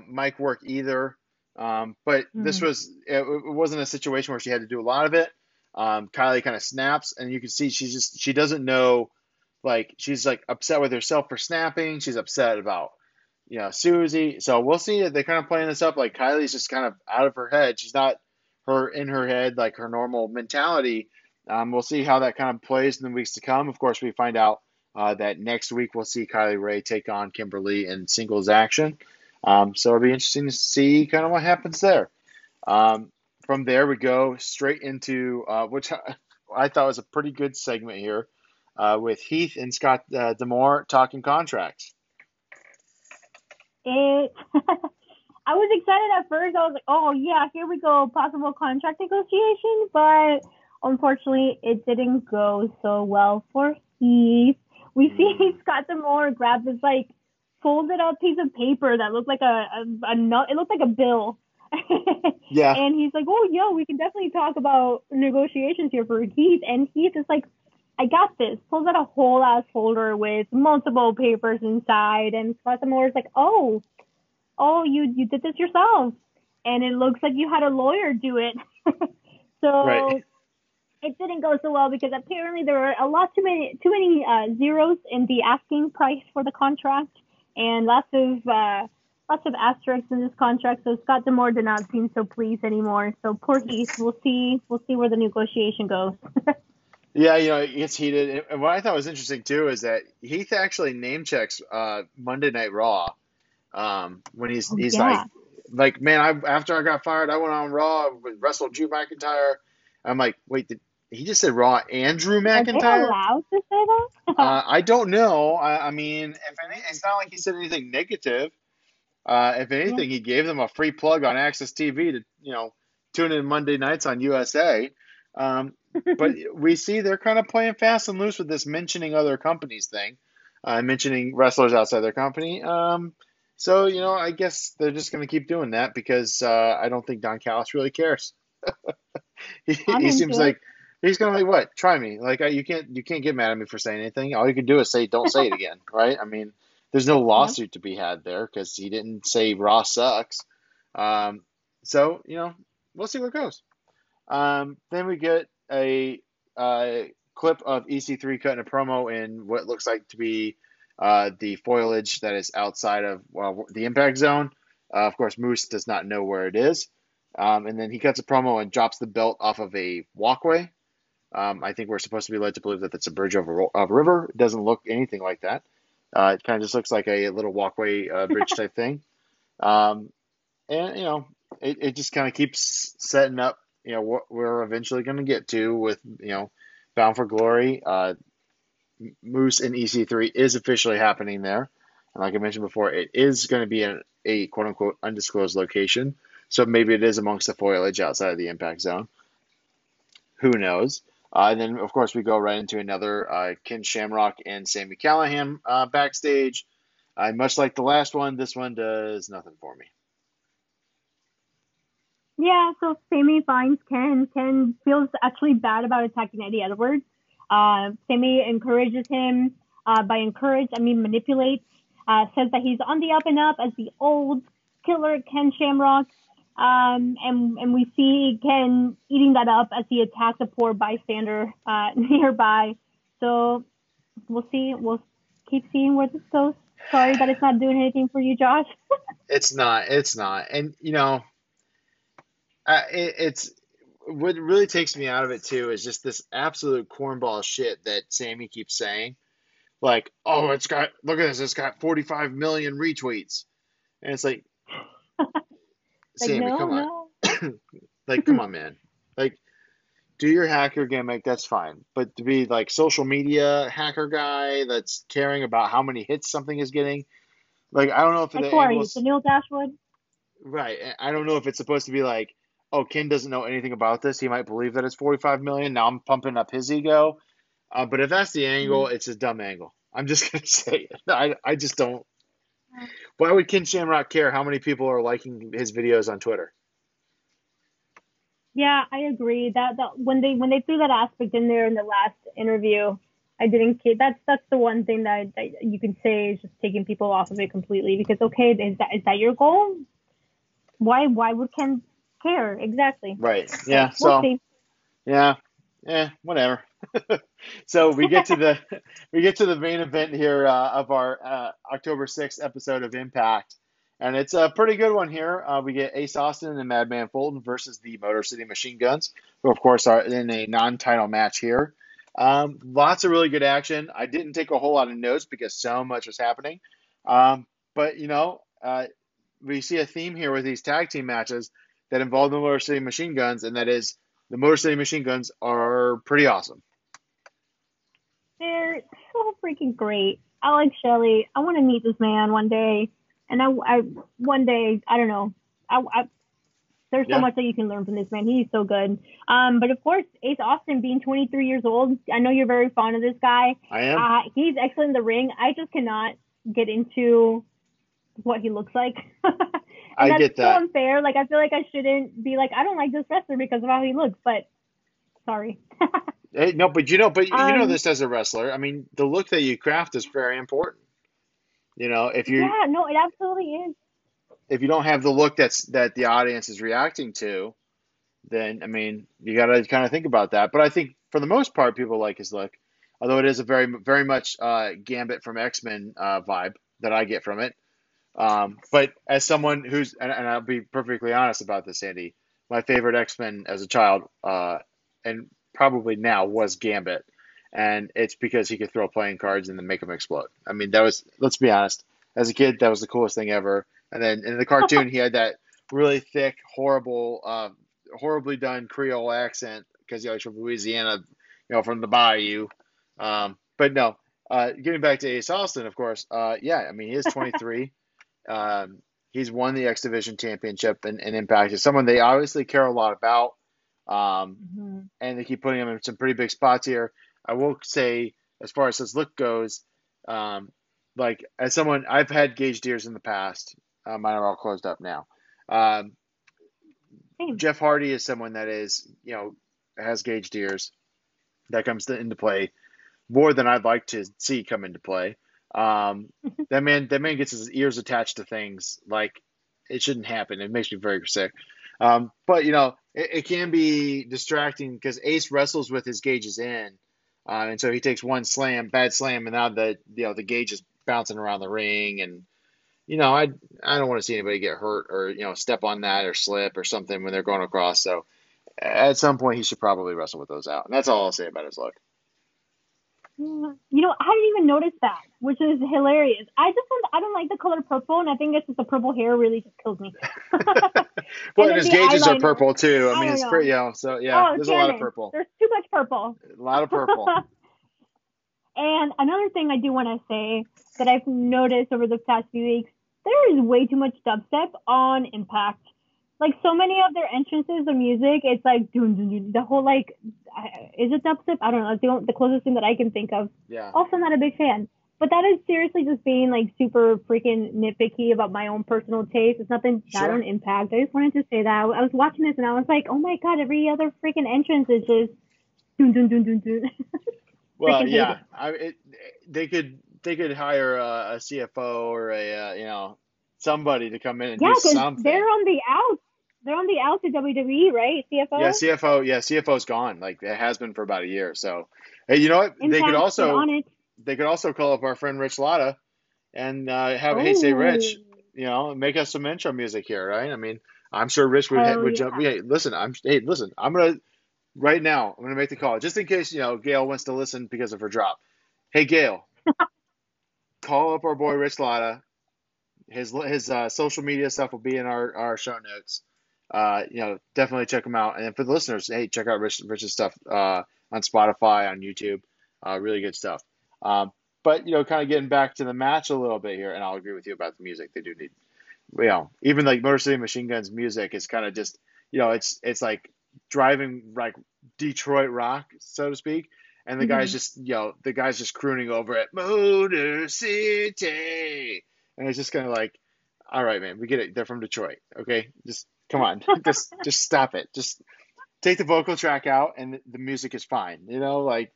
mic work either, but this was it wasn't a situation where she had to do a lot of it. Kylie kind of snaps, and you can see she doesn't know, like she's like upset with herself for snapping. She's upset about. Susie. So we'll see if they're kind of playing this up. Like Kylie's just kind of out of her head. She's not in her head, like her normal mentality. We'll see how that kind of plays in the weeks to come. Of course, we find out that next week we'll see Kylie Rae take on Kimberly in singles action. So it'll be interesting to see kind of what happens there. From there, we go straight into, which I thought was a pretty good segment here, with Heath and Scott D'Amore talking contracts. I was excited at first. I was like, oh, yeah, here we go. Possible contract negotiation. But unfortunately, it didn't go so well for Heath. We see Scott D'Amore grab this, like, folded up piece of paper that looked like it looked like a bill. Yeah. And he's like, oh, yo, we can definitely talk about negotiations here for Heath. And Heath is like, I got this. Pulls out a whole ass folder with multiple papers inside, and Scott D'Amore is like, "Oh, you did this yourself," and it looks like you had a lawyer do it. It didn't go so well because apparently there were a lot too many zeros in the asking price for the contract, and lots of asterisks in this contract. So Scott D'Amore did not seem so pleased anymore. So poor Heath. We'll see where the negotiation goes. Yeah, it gets heated. And what I thought was interesting, too, is that Heath actually name-checks Monday Night Raw when he's like, man, after I got fired, I went on Raw with wrestled Drew McIntyre. I'm like, wait, he just said Raw and Drew McIntyre? Are they allowed to say that? I don't know. I mean, it's not like he said anything negative. If anything, he gave them a free plug on AXS TV to, tune in Monday nights on USA. But we see they're kind of playing fast and loose with this mentioning other companies thing, mentioning wrestlers outside their company. So, I guess they're just going to keep doing that because I don't think Don Callis really cares. he seems like he's going to be what? Try me. Like, you can't get mad at me for saying anything. All you can do is say, don't say it again. Right. I mean, there's no lawsuit to be had there because he didn't say Raw sucks. So, we'll see where it goes. Then we get a clip of EC3 cutting a promo in what looks like to be the foliage that is outside of the Impact Zone. Of course, Moose does not know where it is. And then he cuts a promo and drops the belt off of a walkway. I think we're supposed to be led to believe that that's a bridge over a river. It doesn't look anything like that. It kind of just looks like a little walkway bridge type thing. And, it just kind of keeps setting up what we're eventually going to get to with, Bound for Glory. Moose and EC3 is officially happening there. And like I mentioned before, it is going to be a quote-unquote undisclosed location. So maybe it is amongst the foliage outside of the Impact Zone. Who knows? And then, of course, we go right into another Ken Shamrock and Sami Callihan backstage. Much like the last one, this one does nothing for me. Yeah, so Sami finds Ken. Ken feels actually bad about attacking Eddie Edwards. Sami encourages him manipulates, says that he's on the up and up as the old killer Ken Shamrock. And we see Ken eating that up as he attacks a poor bystander nearby. So we'll see. We'll keep seeing where this goes. Sorry that it's not doing anything for you, Josh. It's not. And, you know, what really takes me out of it, too, is just this absolute cornball shit that Sami keeps saying. Like, oh, look at this, it's got 45 million retweets. And it's like, Sami, like, no, come on. No. Like, come on, man. Like, do your hacker gimmick, that's fine. But to be, like, social media hacker guy that's caring about how many hits something is getting, like, I don't know if... Tennille Dashwood? Right. I don't know if it's supposed to be like, oh, Ken doesn't know anything about this. He might believe that it's 45 million. Now I'm pumping up his ego. But if that's the angle, it's a dumb angle. I'm just going to say it. I just don't. Why would Ken Shamrock care how many people are liking his videos on Twitter? Yeah, I agree. That when they threw that aspect in there in the last interview, I didn't care. That's the one thing that you can say is just taking people off of it completely. Because, okay, is that your goal? Why would Ken care? Exactly. Right. Yeah. So yeah, whatever. So we get to the main event here of our October 6th episode of Impact, and it's a pretty good one here. We get Ace Austin and Madman Fulton versus the Motor City Machine Guns, who of course are in a non-title match here. Lots of really good action. I didn't take a whole lot of notes because so much was happening, but you know, we see a theme here with these tag team matches that involve the Motor City Machine Guns, and that is the Motor City Machine Guns are pretty awesome. They're so freaking great. Alex Shelley, I want to meet this man one day. And I don't know. There's so much that you can learn from this man. He's so good. But of course, Ace Austin being 23 years old, I know you're very fond of this guy. I am. He's excellent in the ring. I just cannot get into what he looks like. I get that. That's so unfair. Like, I feel like I shouldn't be like, I don't like this wrestler because of how he looks, but sorry. Hey, no, but you know this as a wrestler. I mean, the look that you craft is very important. You know, if you it absolutely is. If you don't have the look that the audience is reacting to, then I mean, you got to kind of think about that. But I think for the most part, people like his look, although it is a very, very much Gambit from X-Men vibe that I get from it. But as someone who's, and I'll be perfectly honest about this, Sandy, my favorite X-Men as a child, and probably now, was Gambit, and it's because he could throw playing cards and then make them explode. I mean, that was, let's be honest, as a kid, that was the coolest thing ever. And then in the cartoon, he had that really thick, horribly done Creole accent because he was from Louisiana, you know, from the bayou. But no, getting back to Ace Austin, of course. I mean, he is 23. He's won the X Division Championship and Impact. It's someone they obviously care a lot about. And they keep putting him in some pretty big spots here. I will say, as far as his look goes, like, as someone, I've had Gage Deers in the past. Mine are all closed up now. Jeff Hardy is someone that is, you know, has Gage Deers. That comes into play more than I'd like to see come into play. That man gets his ears attached to things like it shouldn't happen. It makes me very sick. But you know, it can be distracting because Ace wrestles with his gauges in, and so he takes one bad slam, and now the gauge is bouncing around the ring, and you know, I don't want to see anybody get hurt or, you know, step on that or slip or something when they're going across. So at some point, he should probably wrestle with those out, and that's all I'll say about his look. You know, I didn't even notice that, which is hilarious. I don't like the color purple, and I think it's just the purple hair really just kills me. Well, and his gauges eyeliner are purple too. I mean, it's pretty, you know, so yeah, there's a lot of purple. There's too much purple. A lot of purple. And another thing I do want to say that I've noticed over the past few weeks, there is way too much dubstep on Impact. Like, so many of their entrances, the music, it's like, dun, dun, dun, the whole, like, is it dubstep? I don't know. It's the closest thing that I can think of. Yeah. Also, not a big fan. But that is seriously just being, like, super freaking nitpicky about my own personal taste. It's nothing bad on Impact. I just wanted to say that. I was watching this, and I was like, oh, my God, every other freaking entrance is just, dun, dun, dun, dun, dun. Well, yeah. They could hire a CFO or a, you know, somebody to come in and do something. Yeah, because they're on the outs. They're on the out to WWE, right? CFO? Yeah, CFO. Yeah, CFO's gone. Like, it has been for about a year. So, hey, you know what? Impact, they could also call up our friend Rich Latta and have Hey Say Rich, you know, make us some intro music here, right? I mean, I'm sure Rich would jump. Hey, listen, I'm going to right now, I'm going to make the call just in case, you know, Gail wants to listen because of her drop. Hey, Gail, call up our boy Rich Latta. His social media stuff will be in our show notes. You know, definitely check him out. And for the listeners, hey, check out Rich's stuff on Spotify, on YouTube. Really good stuff. But, you know, kind of getting back to the match a little bit here, and I'll agree with you about the music. They do need, you know, even like Motor City Machine Guns music is kind of just, you know, it's like driving like Detroit rock, so to speak. And the guy's just, you know, crooning over it. Motor City. And it's just kind of like, all right, man, we get it. They're from Detroit. Okay. Just come on. just stop it. Just take the vocal track out and the music is fine. You know, like,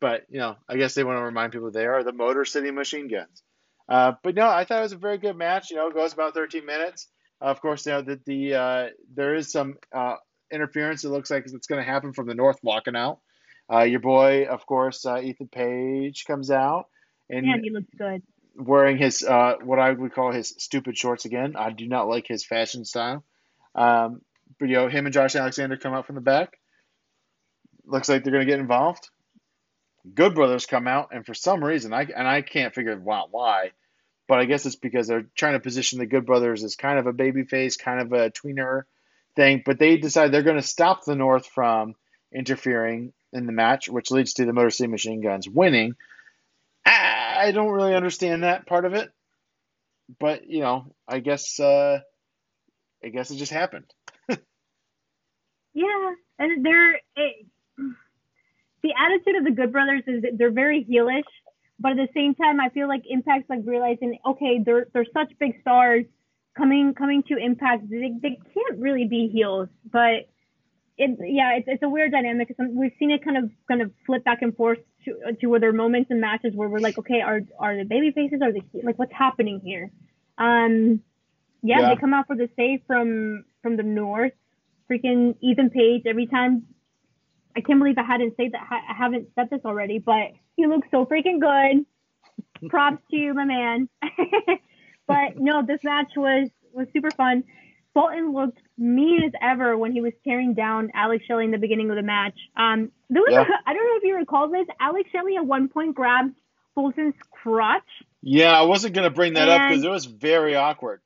but, you know, I guess they want to remind people they are the Motor City Machine Guns. But no, I thought it was a very good match. You know, it goes about 13 minutes. Of course, you know, there is some interference. It looks like it's going to happen from the North walking out. Your boy, of course, Ethan Page comes out. And yeah, he looks good. Wearing his, what I would call his stupid shorts again. I do not like his fashion style. But, you know, him and Josh Alexander come out from the back. Looks like they're going to get involved. Good Brothers come out, and for some reason, I can't figure out why, but I guess it's because they're trying to position the Good Brothers as kind of a babyface, kind of a tweener thing, but they decide they're going to stop the North from interfering in the match, which leads to the Motor City Machine Guns winning. I don't really understand that part of it, but, you know, I guess it just happened. Yeah, and the attitude of the Good Brothers is that they're very heelish, but at the same time, I feel like Impact's like realizing, okay, they're such big stars coming to Impact, they can't really be heels, but it's a weird dynamic. We've seen it kind of flip back and forth to where there are moments in matches where we're like, okay, are the baby faces, are the like, what's happening here? They come out for the save from the North. Freaking Ethan Page every time. I can't believe I haven't said this already, but he looks so freaking good. Props to you, my man. But no, this match was super fun. Fulton looked mean as ever when he was tearing down Alex Shelley in the beginning of the match. I don't know if you recall this. Alex Shelley at one point grabbed Fulton's crotch. Yeah, I wasn't going to bring that up because it was very awkward.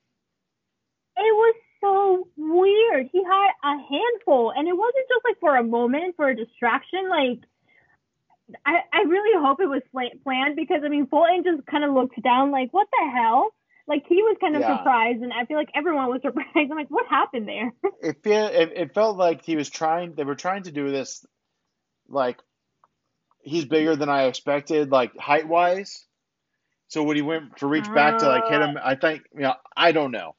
It was so weird. He had a handful, and it wasn't just like for a moment, for a distraction. Like, I really hope it was planned because, I mean, Fulton just kind of looks down like, what the hell? Like, he was kind of surprised, and I feel like everyone was surprised. I'm like, what happened there? It felt like they were trying to do this, like, he's bigger than I expected, like, height-wise. So when he went to reach back to, like, hit him, I think, you know, I don't know.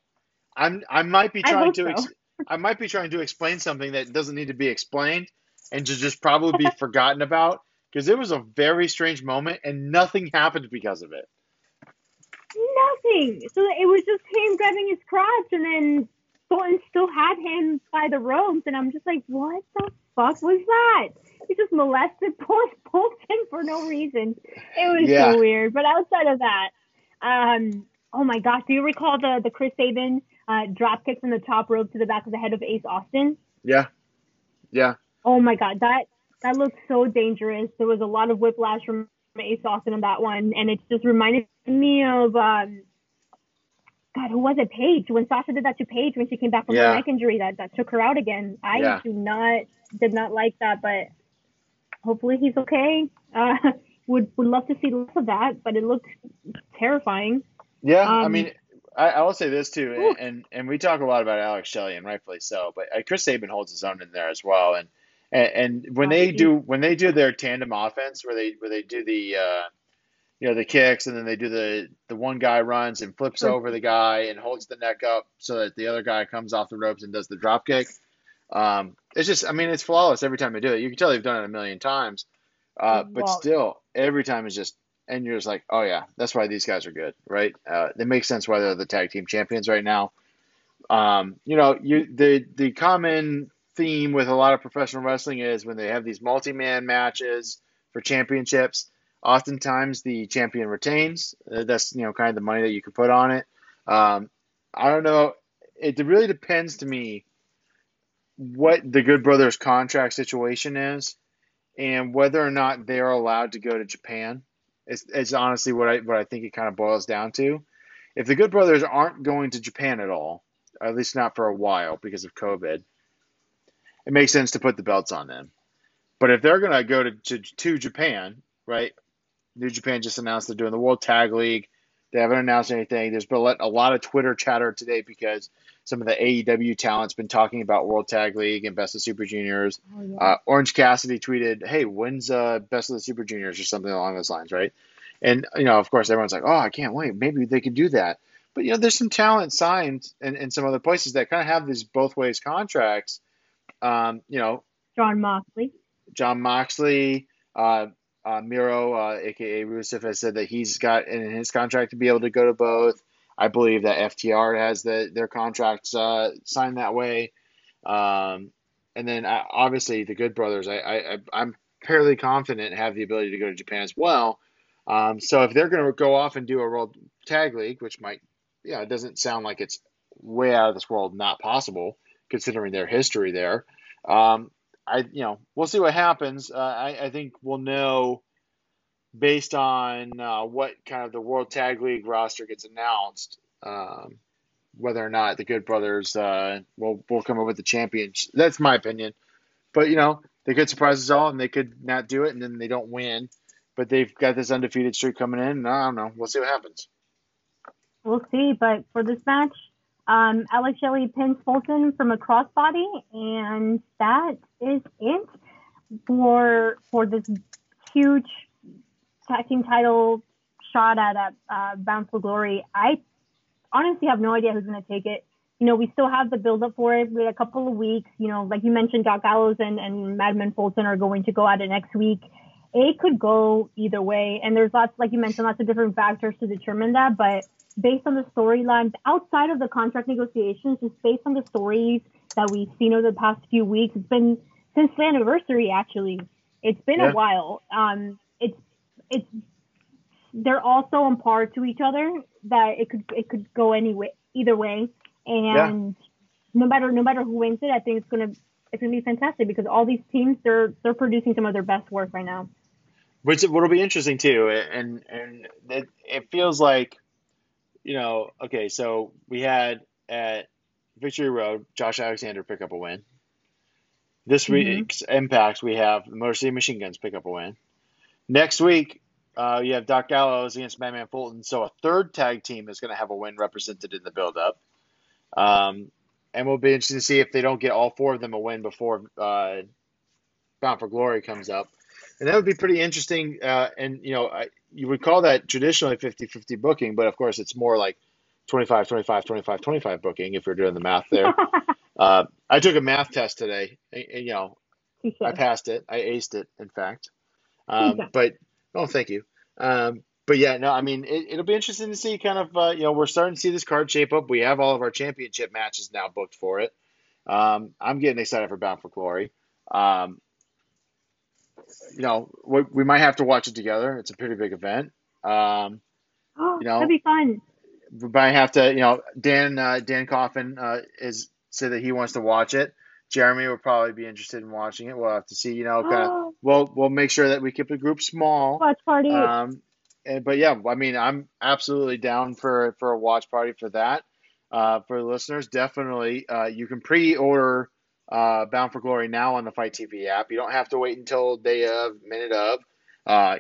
I might be trying to explain something that doesn't need to be explained and to just probably be forgotten about, because it was a very strange moment, and nothing happened because of it. Nothing. So it was just him grabbing his crotch, and then Fulton still had him by the ropes, and I'm just like, what the fuck was that? He just molested poor Fulton for no reason. It was so weird. But outside of that, oh my gosh, do you recall the Chris Sabin drop kick from the top rope to the back of the head of Ace Austin? Yeah. Oh my god, that looked so dangerous. There was a lot of whiplash from Ace Austin on that one, and it just reminded me of who was it? Paige, when Sasha did that to Paige when she came back from her neck injury that took her out again. I did not like that, but hopefully he's okay. Would love to see less of that, but it looked terrifying. Yeah, I mean, I will say this too, and we talk a lot about Alex Shelley, and rightfully so, but Chris Sabin holds his own in there as well, and when they do their tandem offense where they do the you know, the kicks, and then they do the one guy runs and flips over the guy and holds the neck up so that the other guy comes off the ropes and does the drop kick. It's just, I mean, it's flawless every time they do it. You can tell they've done it a million times, but still every time is just, and you're just like, oh yeah, that's why these guys are good, right? It makes sense why they're the tag team champions right now. You know, the common theme with a lot of professional wrestling is when they have these multi-man matches for championships, oftentimes the champion retains. That's, you know, kind of the money that you could put on it. I don't know. It really depends to me what the Good Brothers contract situation is and whether or not they're allowed to go to Japan. It's honestly what I think it kind of boils down to. If the Good Brothers aren't going to Japan at all, or at least not for a while because of COVID, it makes sense to put the belts on them. But if they're going to go to Japan, right? New Japan just announced they're doing the World Tag League. They haven't announced anything. There's been a lot of Twitter chatter today because some of the AEW talent's been talking about World Tag League and Best of Super Juniors. Oh, yeah. Orange Cassidy tweeted, hey, when's Best of the Super Juniors or something along those lines, right? And, you know, of course, everyone's like, oh, I can't wait. Maybe they could do that. But, you know, there's some talent signed in some other places that kind of have these both ways contracts. You know, John Moxley, Miro, a.k.a. Rusev, has said that he's got in his contract to be able to go to both. I believe that FTR has their contracts signed that way. And then, obviously, the Good Brothers, I'm fairly confident, have the ability to go to Japan as well. So if they're going to go off and do a World Tag League, which might, you know, it doesn't sound like it's way out of this world, not possible, considering their history there. We'll see what happens. I think we'll know based on what kind of the World Tag League roster gets announced, whether or not the Good Brothers will come up with the champions. That's my opinion. But, you know, they could surprise us all and they could not do it and then they don't win. But they've got this undefeated streak coming in. And I don't know. We'll see what happens. We'll see. But for this match, Alex Shelley pins Fulton from a crossbody, and that is it for this huge tag team title shot at Bound for Glory. I honestly have no idea who's going to take it. You know, we still have the build-up for it. We had a couple of weeks. You know, like you mentioned, Doc Gallows and Madman Fulton are going to go at it next week. It could go either way, and there's lots, like you mentioned, lots of different factors to determine that, but based on the storylines outside of the contract negotiations, just based on the stories that we've seen over the past few weeks, it's been since the anniversary, actually. It's been a while. They're all so on par to each other that it could go either way. And no matter who wins it, I think it's gonna be fantastic because all these teams they're producing some of their best work right now. Which will be interesting too, and it feels like. You know, okay, so we had at Victory Road, Josh Alexander pick up a win. This week's Impact, we have the Motor City Machine Guns pick up a win. Next week, you have Doc Gallows against Madman Fulton. So a third tag team is going to have a win represented in the build-up. And we'll be interested to see if they don't get all four of them a win before Bound for Glory comes up. And that would be pretty interesting. And, you know, you would call that traditionally 50-50 booking, but, of course, it's more like 25-25-25-25 booking if you're doing the math there. I took a math test today. And, you know, I passed it. I aced it, in fact. But, oh, thank you. But, yeah, no, I mean, it'll be interesting to see kind of, you know, we're starting to see this card shape up. We have all of our championship matches now booked for it. I'm getting excited for Bound for Glory. You know, we might have to watch it together. It's a pretty big event. You know, that'd be fun. We might have to, you know, Dan Coffin said that he wants to watch it. Jeremy will probably be interested in watching it. We'll have to see. You know, kind of. We'll make sure that we keep the group small. Watch party. But yeah, I mean, I'm absolutely down for a watch party for that. For the listeners, definitely. You can pre-order. Bound for Glory now on the Fight TV app. You don't have to wait until day of, minute of.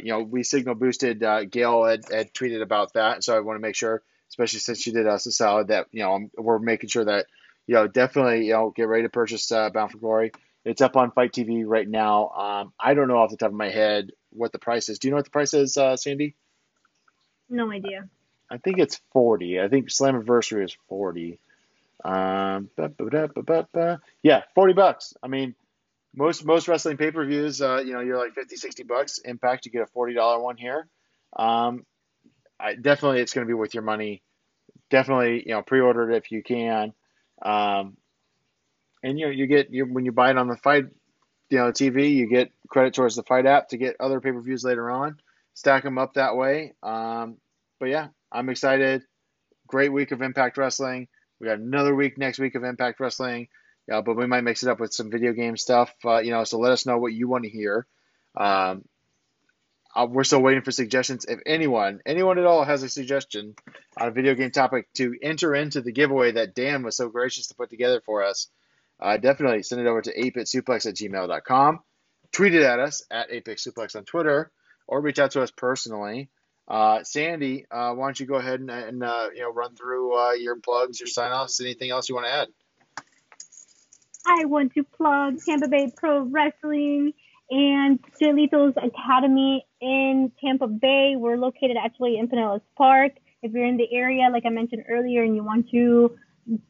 You know, we signal boosted. Gail had tweeted about that, so I want to make sure, especially since she did us a solid, that you know we're making sure that you know definitely you know get ready to purchase Bound for Glory. It's up on Fight TV right now. I don't know off the top of my head what the price is. Do you know what the price is, Sandy? No idea. I think it's 40. I think Slammiversary is 40. Yeah, $40. I mean, most wrestling pay-per-views, you know, you're like $50, $60. Impact, you get a $40 one here. Definitely, it's going to be worth your money. Definitely, you know, pre-order it if you can. And when you buy it on the Fight, TV, you get credit towards the Fight app to get other pay-per-views later on. Stack them up that way. But yeah, I'm excited. Great week of Impact Wrestling. We got another week next week of Impact Wrestling. Yeah, but we might mix it up with some video game stuff. So let us know what you want to hear. We're still waiting for suggestions. If anyone at all has a suggestion on a video game topic to enter into the giveaway that Dan was so gracious to put together for us, definitely send it over to 8bitsuplex@gmail.com. Tweet it at us at 8bitsuplex on Twitter, or reach out to us personally. Sandy, why don't you go ahead and run through your plugs, your sign-offs, anything else you want to add? I want to plug Tampa Bay Pro Wrestling and Chilito's Academy in Tampa Bay. We're located actually in Pinellas Park. If you're in the area, like I mentioned earlier, and you want to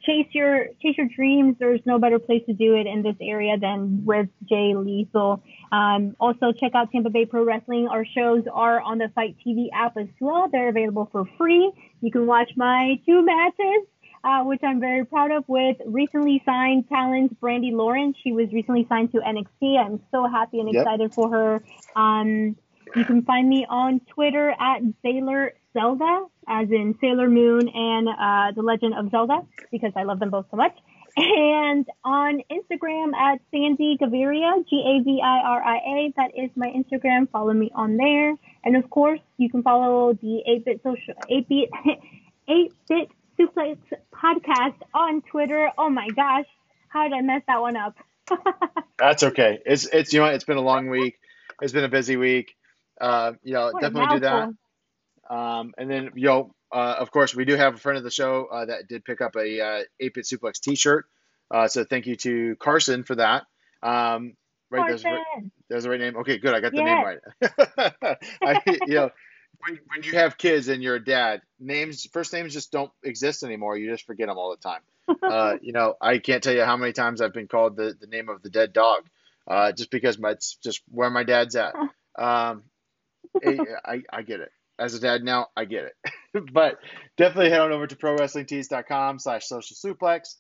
chase your dreams, there's no better place to do it in this area than with Jay Lethal. Also check out Tampa Bay Pro Wrestling. Our shows are on the Fight TV app as well. They're available for free. You can watch my 2 matches, which I'm very proud of, with recently signed talent Brandi Lawrence. She was recently signed to NXT. I'm so happy and excited for her. You can find me on Twitter at Sailor Zelda, as in Sailor Moon and The Legend of Zelda, because I love them both so much. And on Instagram at Sandy Gaviria, Gaviria. That is my Instagram. Follow me on there. And, of course, you can follow the 8-Bit Suplex Podcast on Twitter. Oh, my gosh. How did I mess that one up? That's okay. It's it's been a long week. It's been a busy week. Definitely do that. And then, of course, we do have a friend of the show that did pick up a 8-Bit Suplex t-shirt. So thank you to Carson for that. Right, there's the right name. Okay, good. I got the name right. When you have kids and you're a dad, first names just don't exist anymore. You just forget them all the time. I can't tell you how many times I've been called the name of the dead dog, just because it's just where my dad's at. I get it. As a dad now, I get it. But definitely head on over to prowrestlingtees.com/socialsuplex.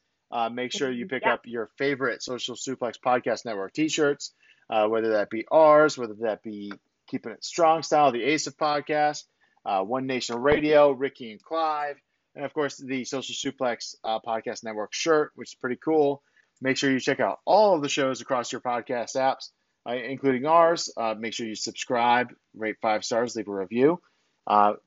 Make sure you pick up your favorite Social Suplex Podcast Network t-shirts, whether that be ours, whether that be Keeping It Strong Style, the Ace of Podcast, One Nation Radio, Ricky and Clive, and, of course, the Social Suplex Podcast Network shirt, which is pretty cool. Make sure you check out all of the shows across your podcast apps, including ours. Make sure you subscribe, rate 5 stars, leave a review.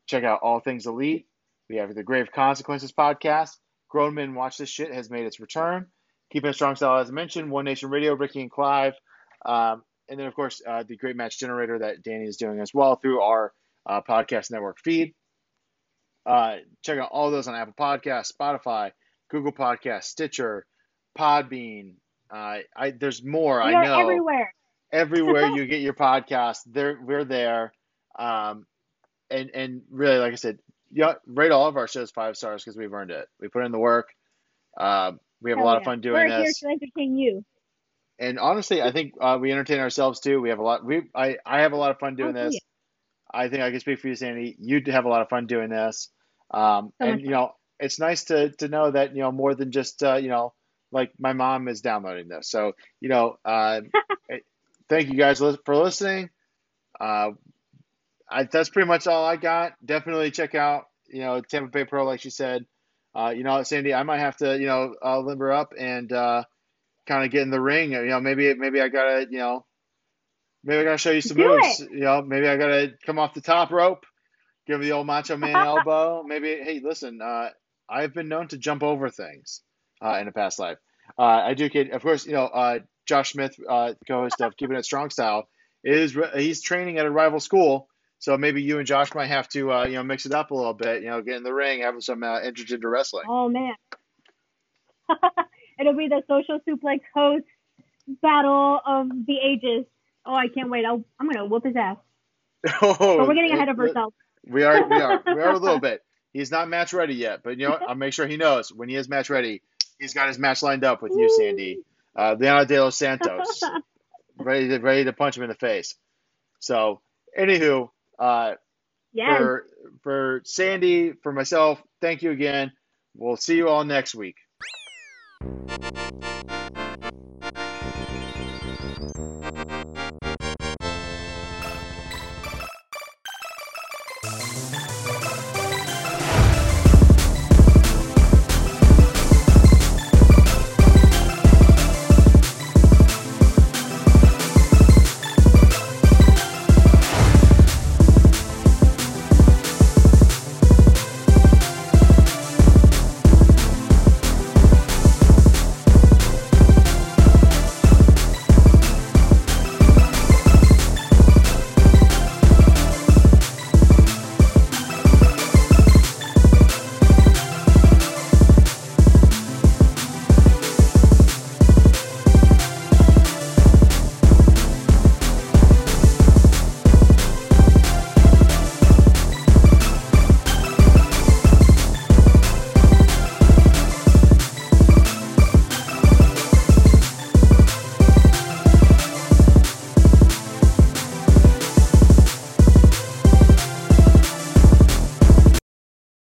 Check out All Things Elite. We have the Grave Consequences Podcast. Grown Men Watch This Shit has made its return. Keeping It Strong Style, as I mentioned. One Nation Radio, Ricky and Clive. And then, of course, the Great Match Generator that Danny is doing as well through our podcast network feed. Check out all those on Apple Podcasts, Spotify, Google Podcasts, Stitcher, Podbean. There's more. I know. Everywhere you get your podcast, we're there. And really, like I said, rate all of our shows 5 stars because we've earned it. We put in the work. We have a lot of fun doing this. We're here to entertain you. And honestly, I think we entertain ourselves too. We have a lot. I have a lot of fun doing this. Yeah. I think I can speak for you, Sandy. You have a lot of fun doing this. It's nice to know that more than just like my mom is downloading this. So thank you guys for listening. That's pretty much all I got. Definitely check out, Tampa Bay Pro, like she said. Sandy, I might have to, limber up and kind of get in the ring. Maybe I gotta, maybe I gotta show you some moves. Maybe I gotta come off the top rope, give me the old Macho Man elbow. Maybe, hey, listen, I've been known to jump over things in a past life. I do, kid. Of course, Josh Smith, co-host of Keeping It Strong Style, he's training at a rival school. So maybe you and Josh might have to, mix it up a little bit, get in the ring, have some interest into wrestling. Oh, man. It'll be the Social Suplex host battle of the ages. Oh, I can't wait. I'm going to whoop his ass. Oh, but we're getting ahead of ourselves. We are. We are a little bit. He's not match ready yet, but you know what? I'll make sure he knows when he is match ready, he's got his match lined up with you, Sandy. Leona De Los Santos. ready to punch him in the face. So, anywho. For Sandy, for myself, thank you again. We'll see you all next week.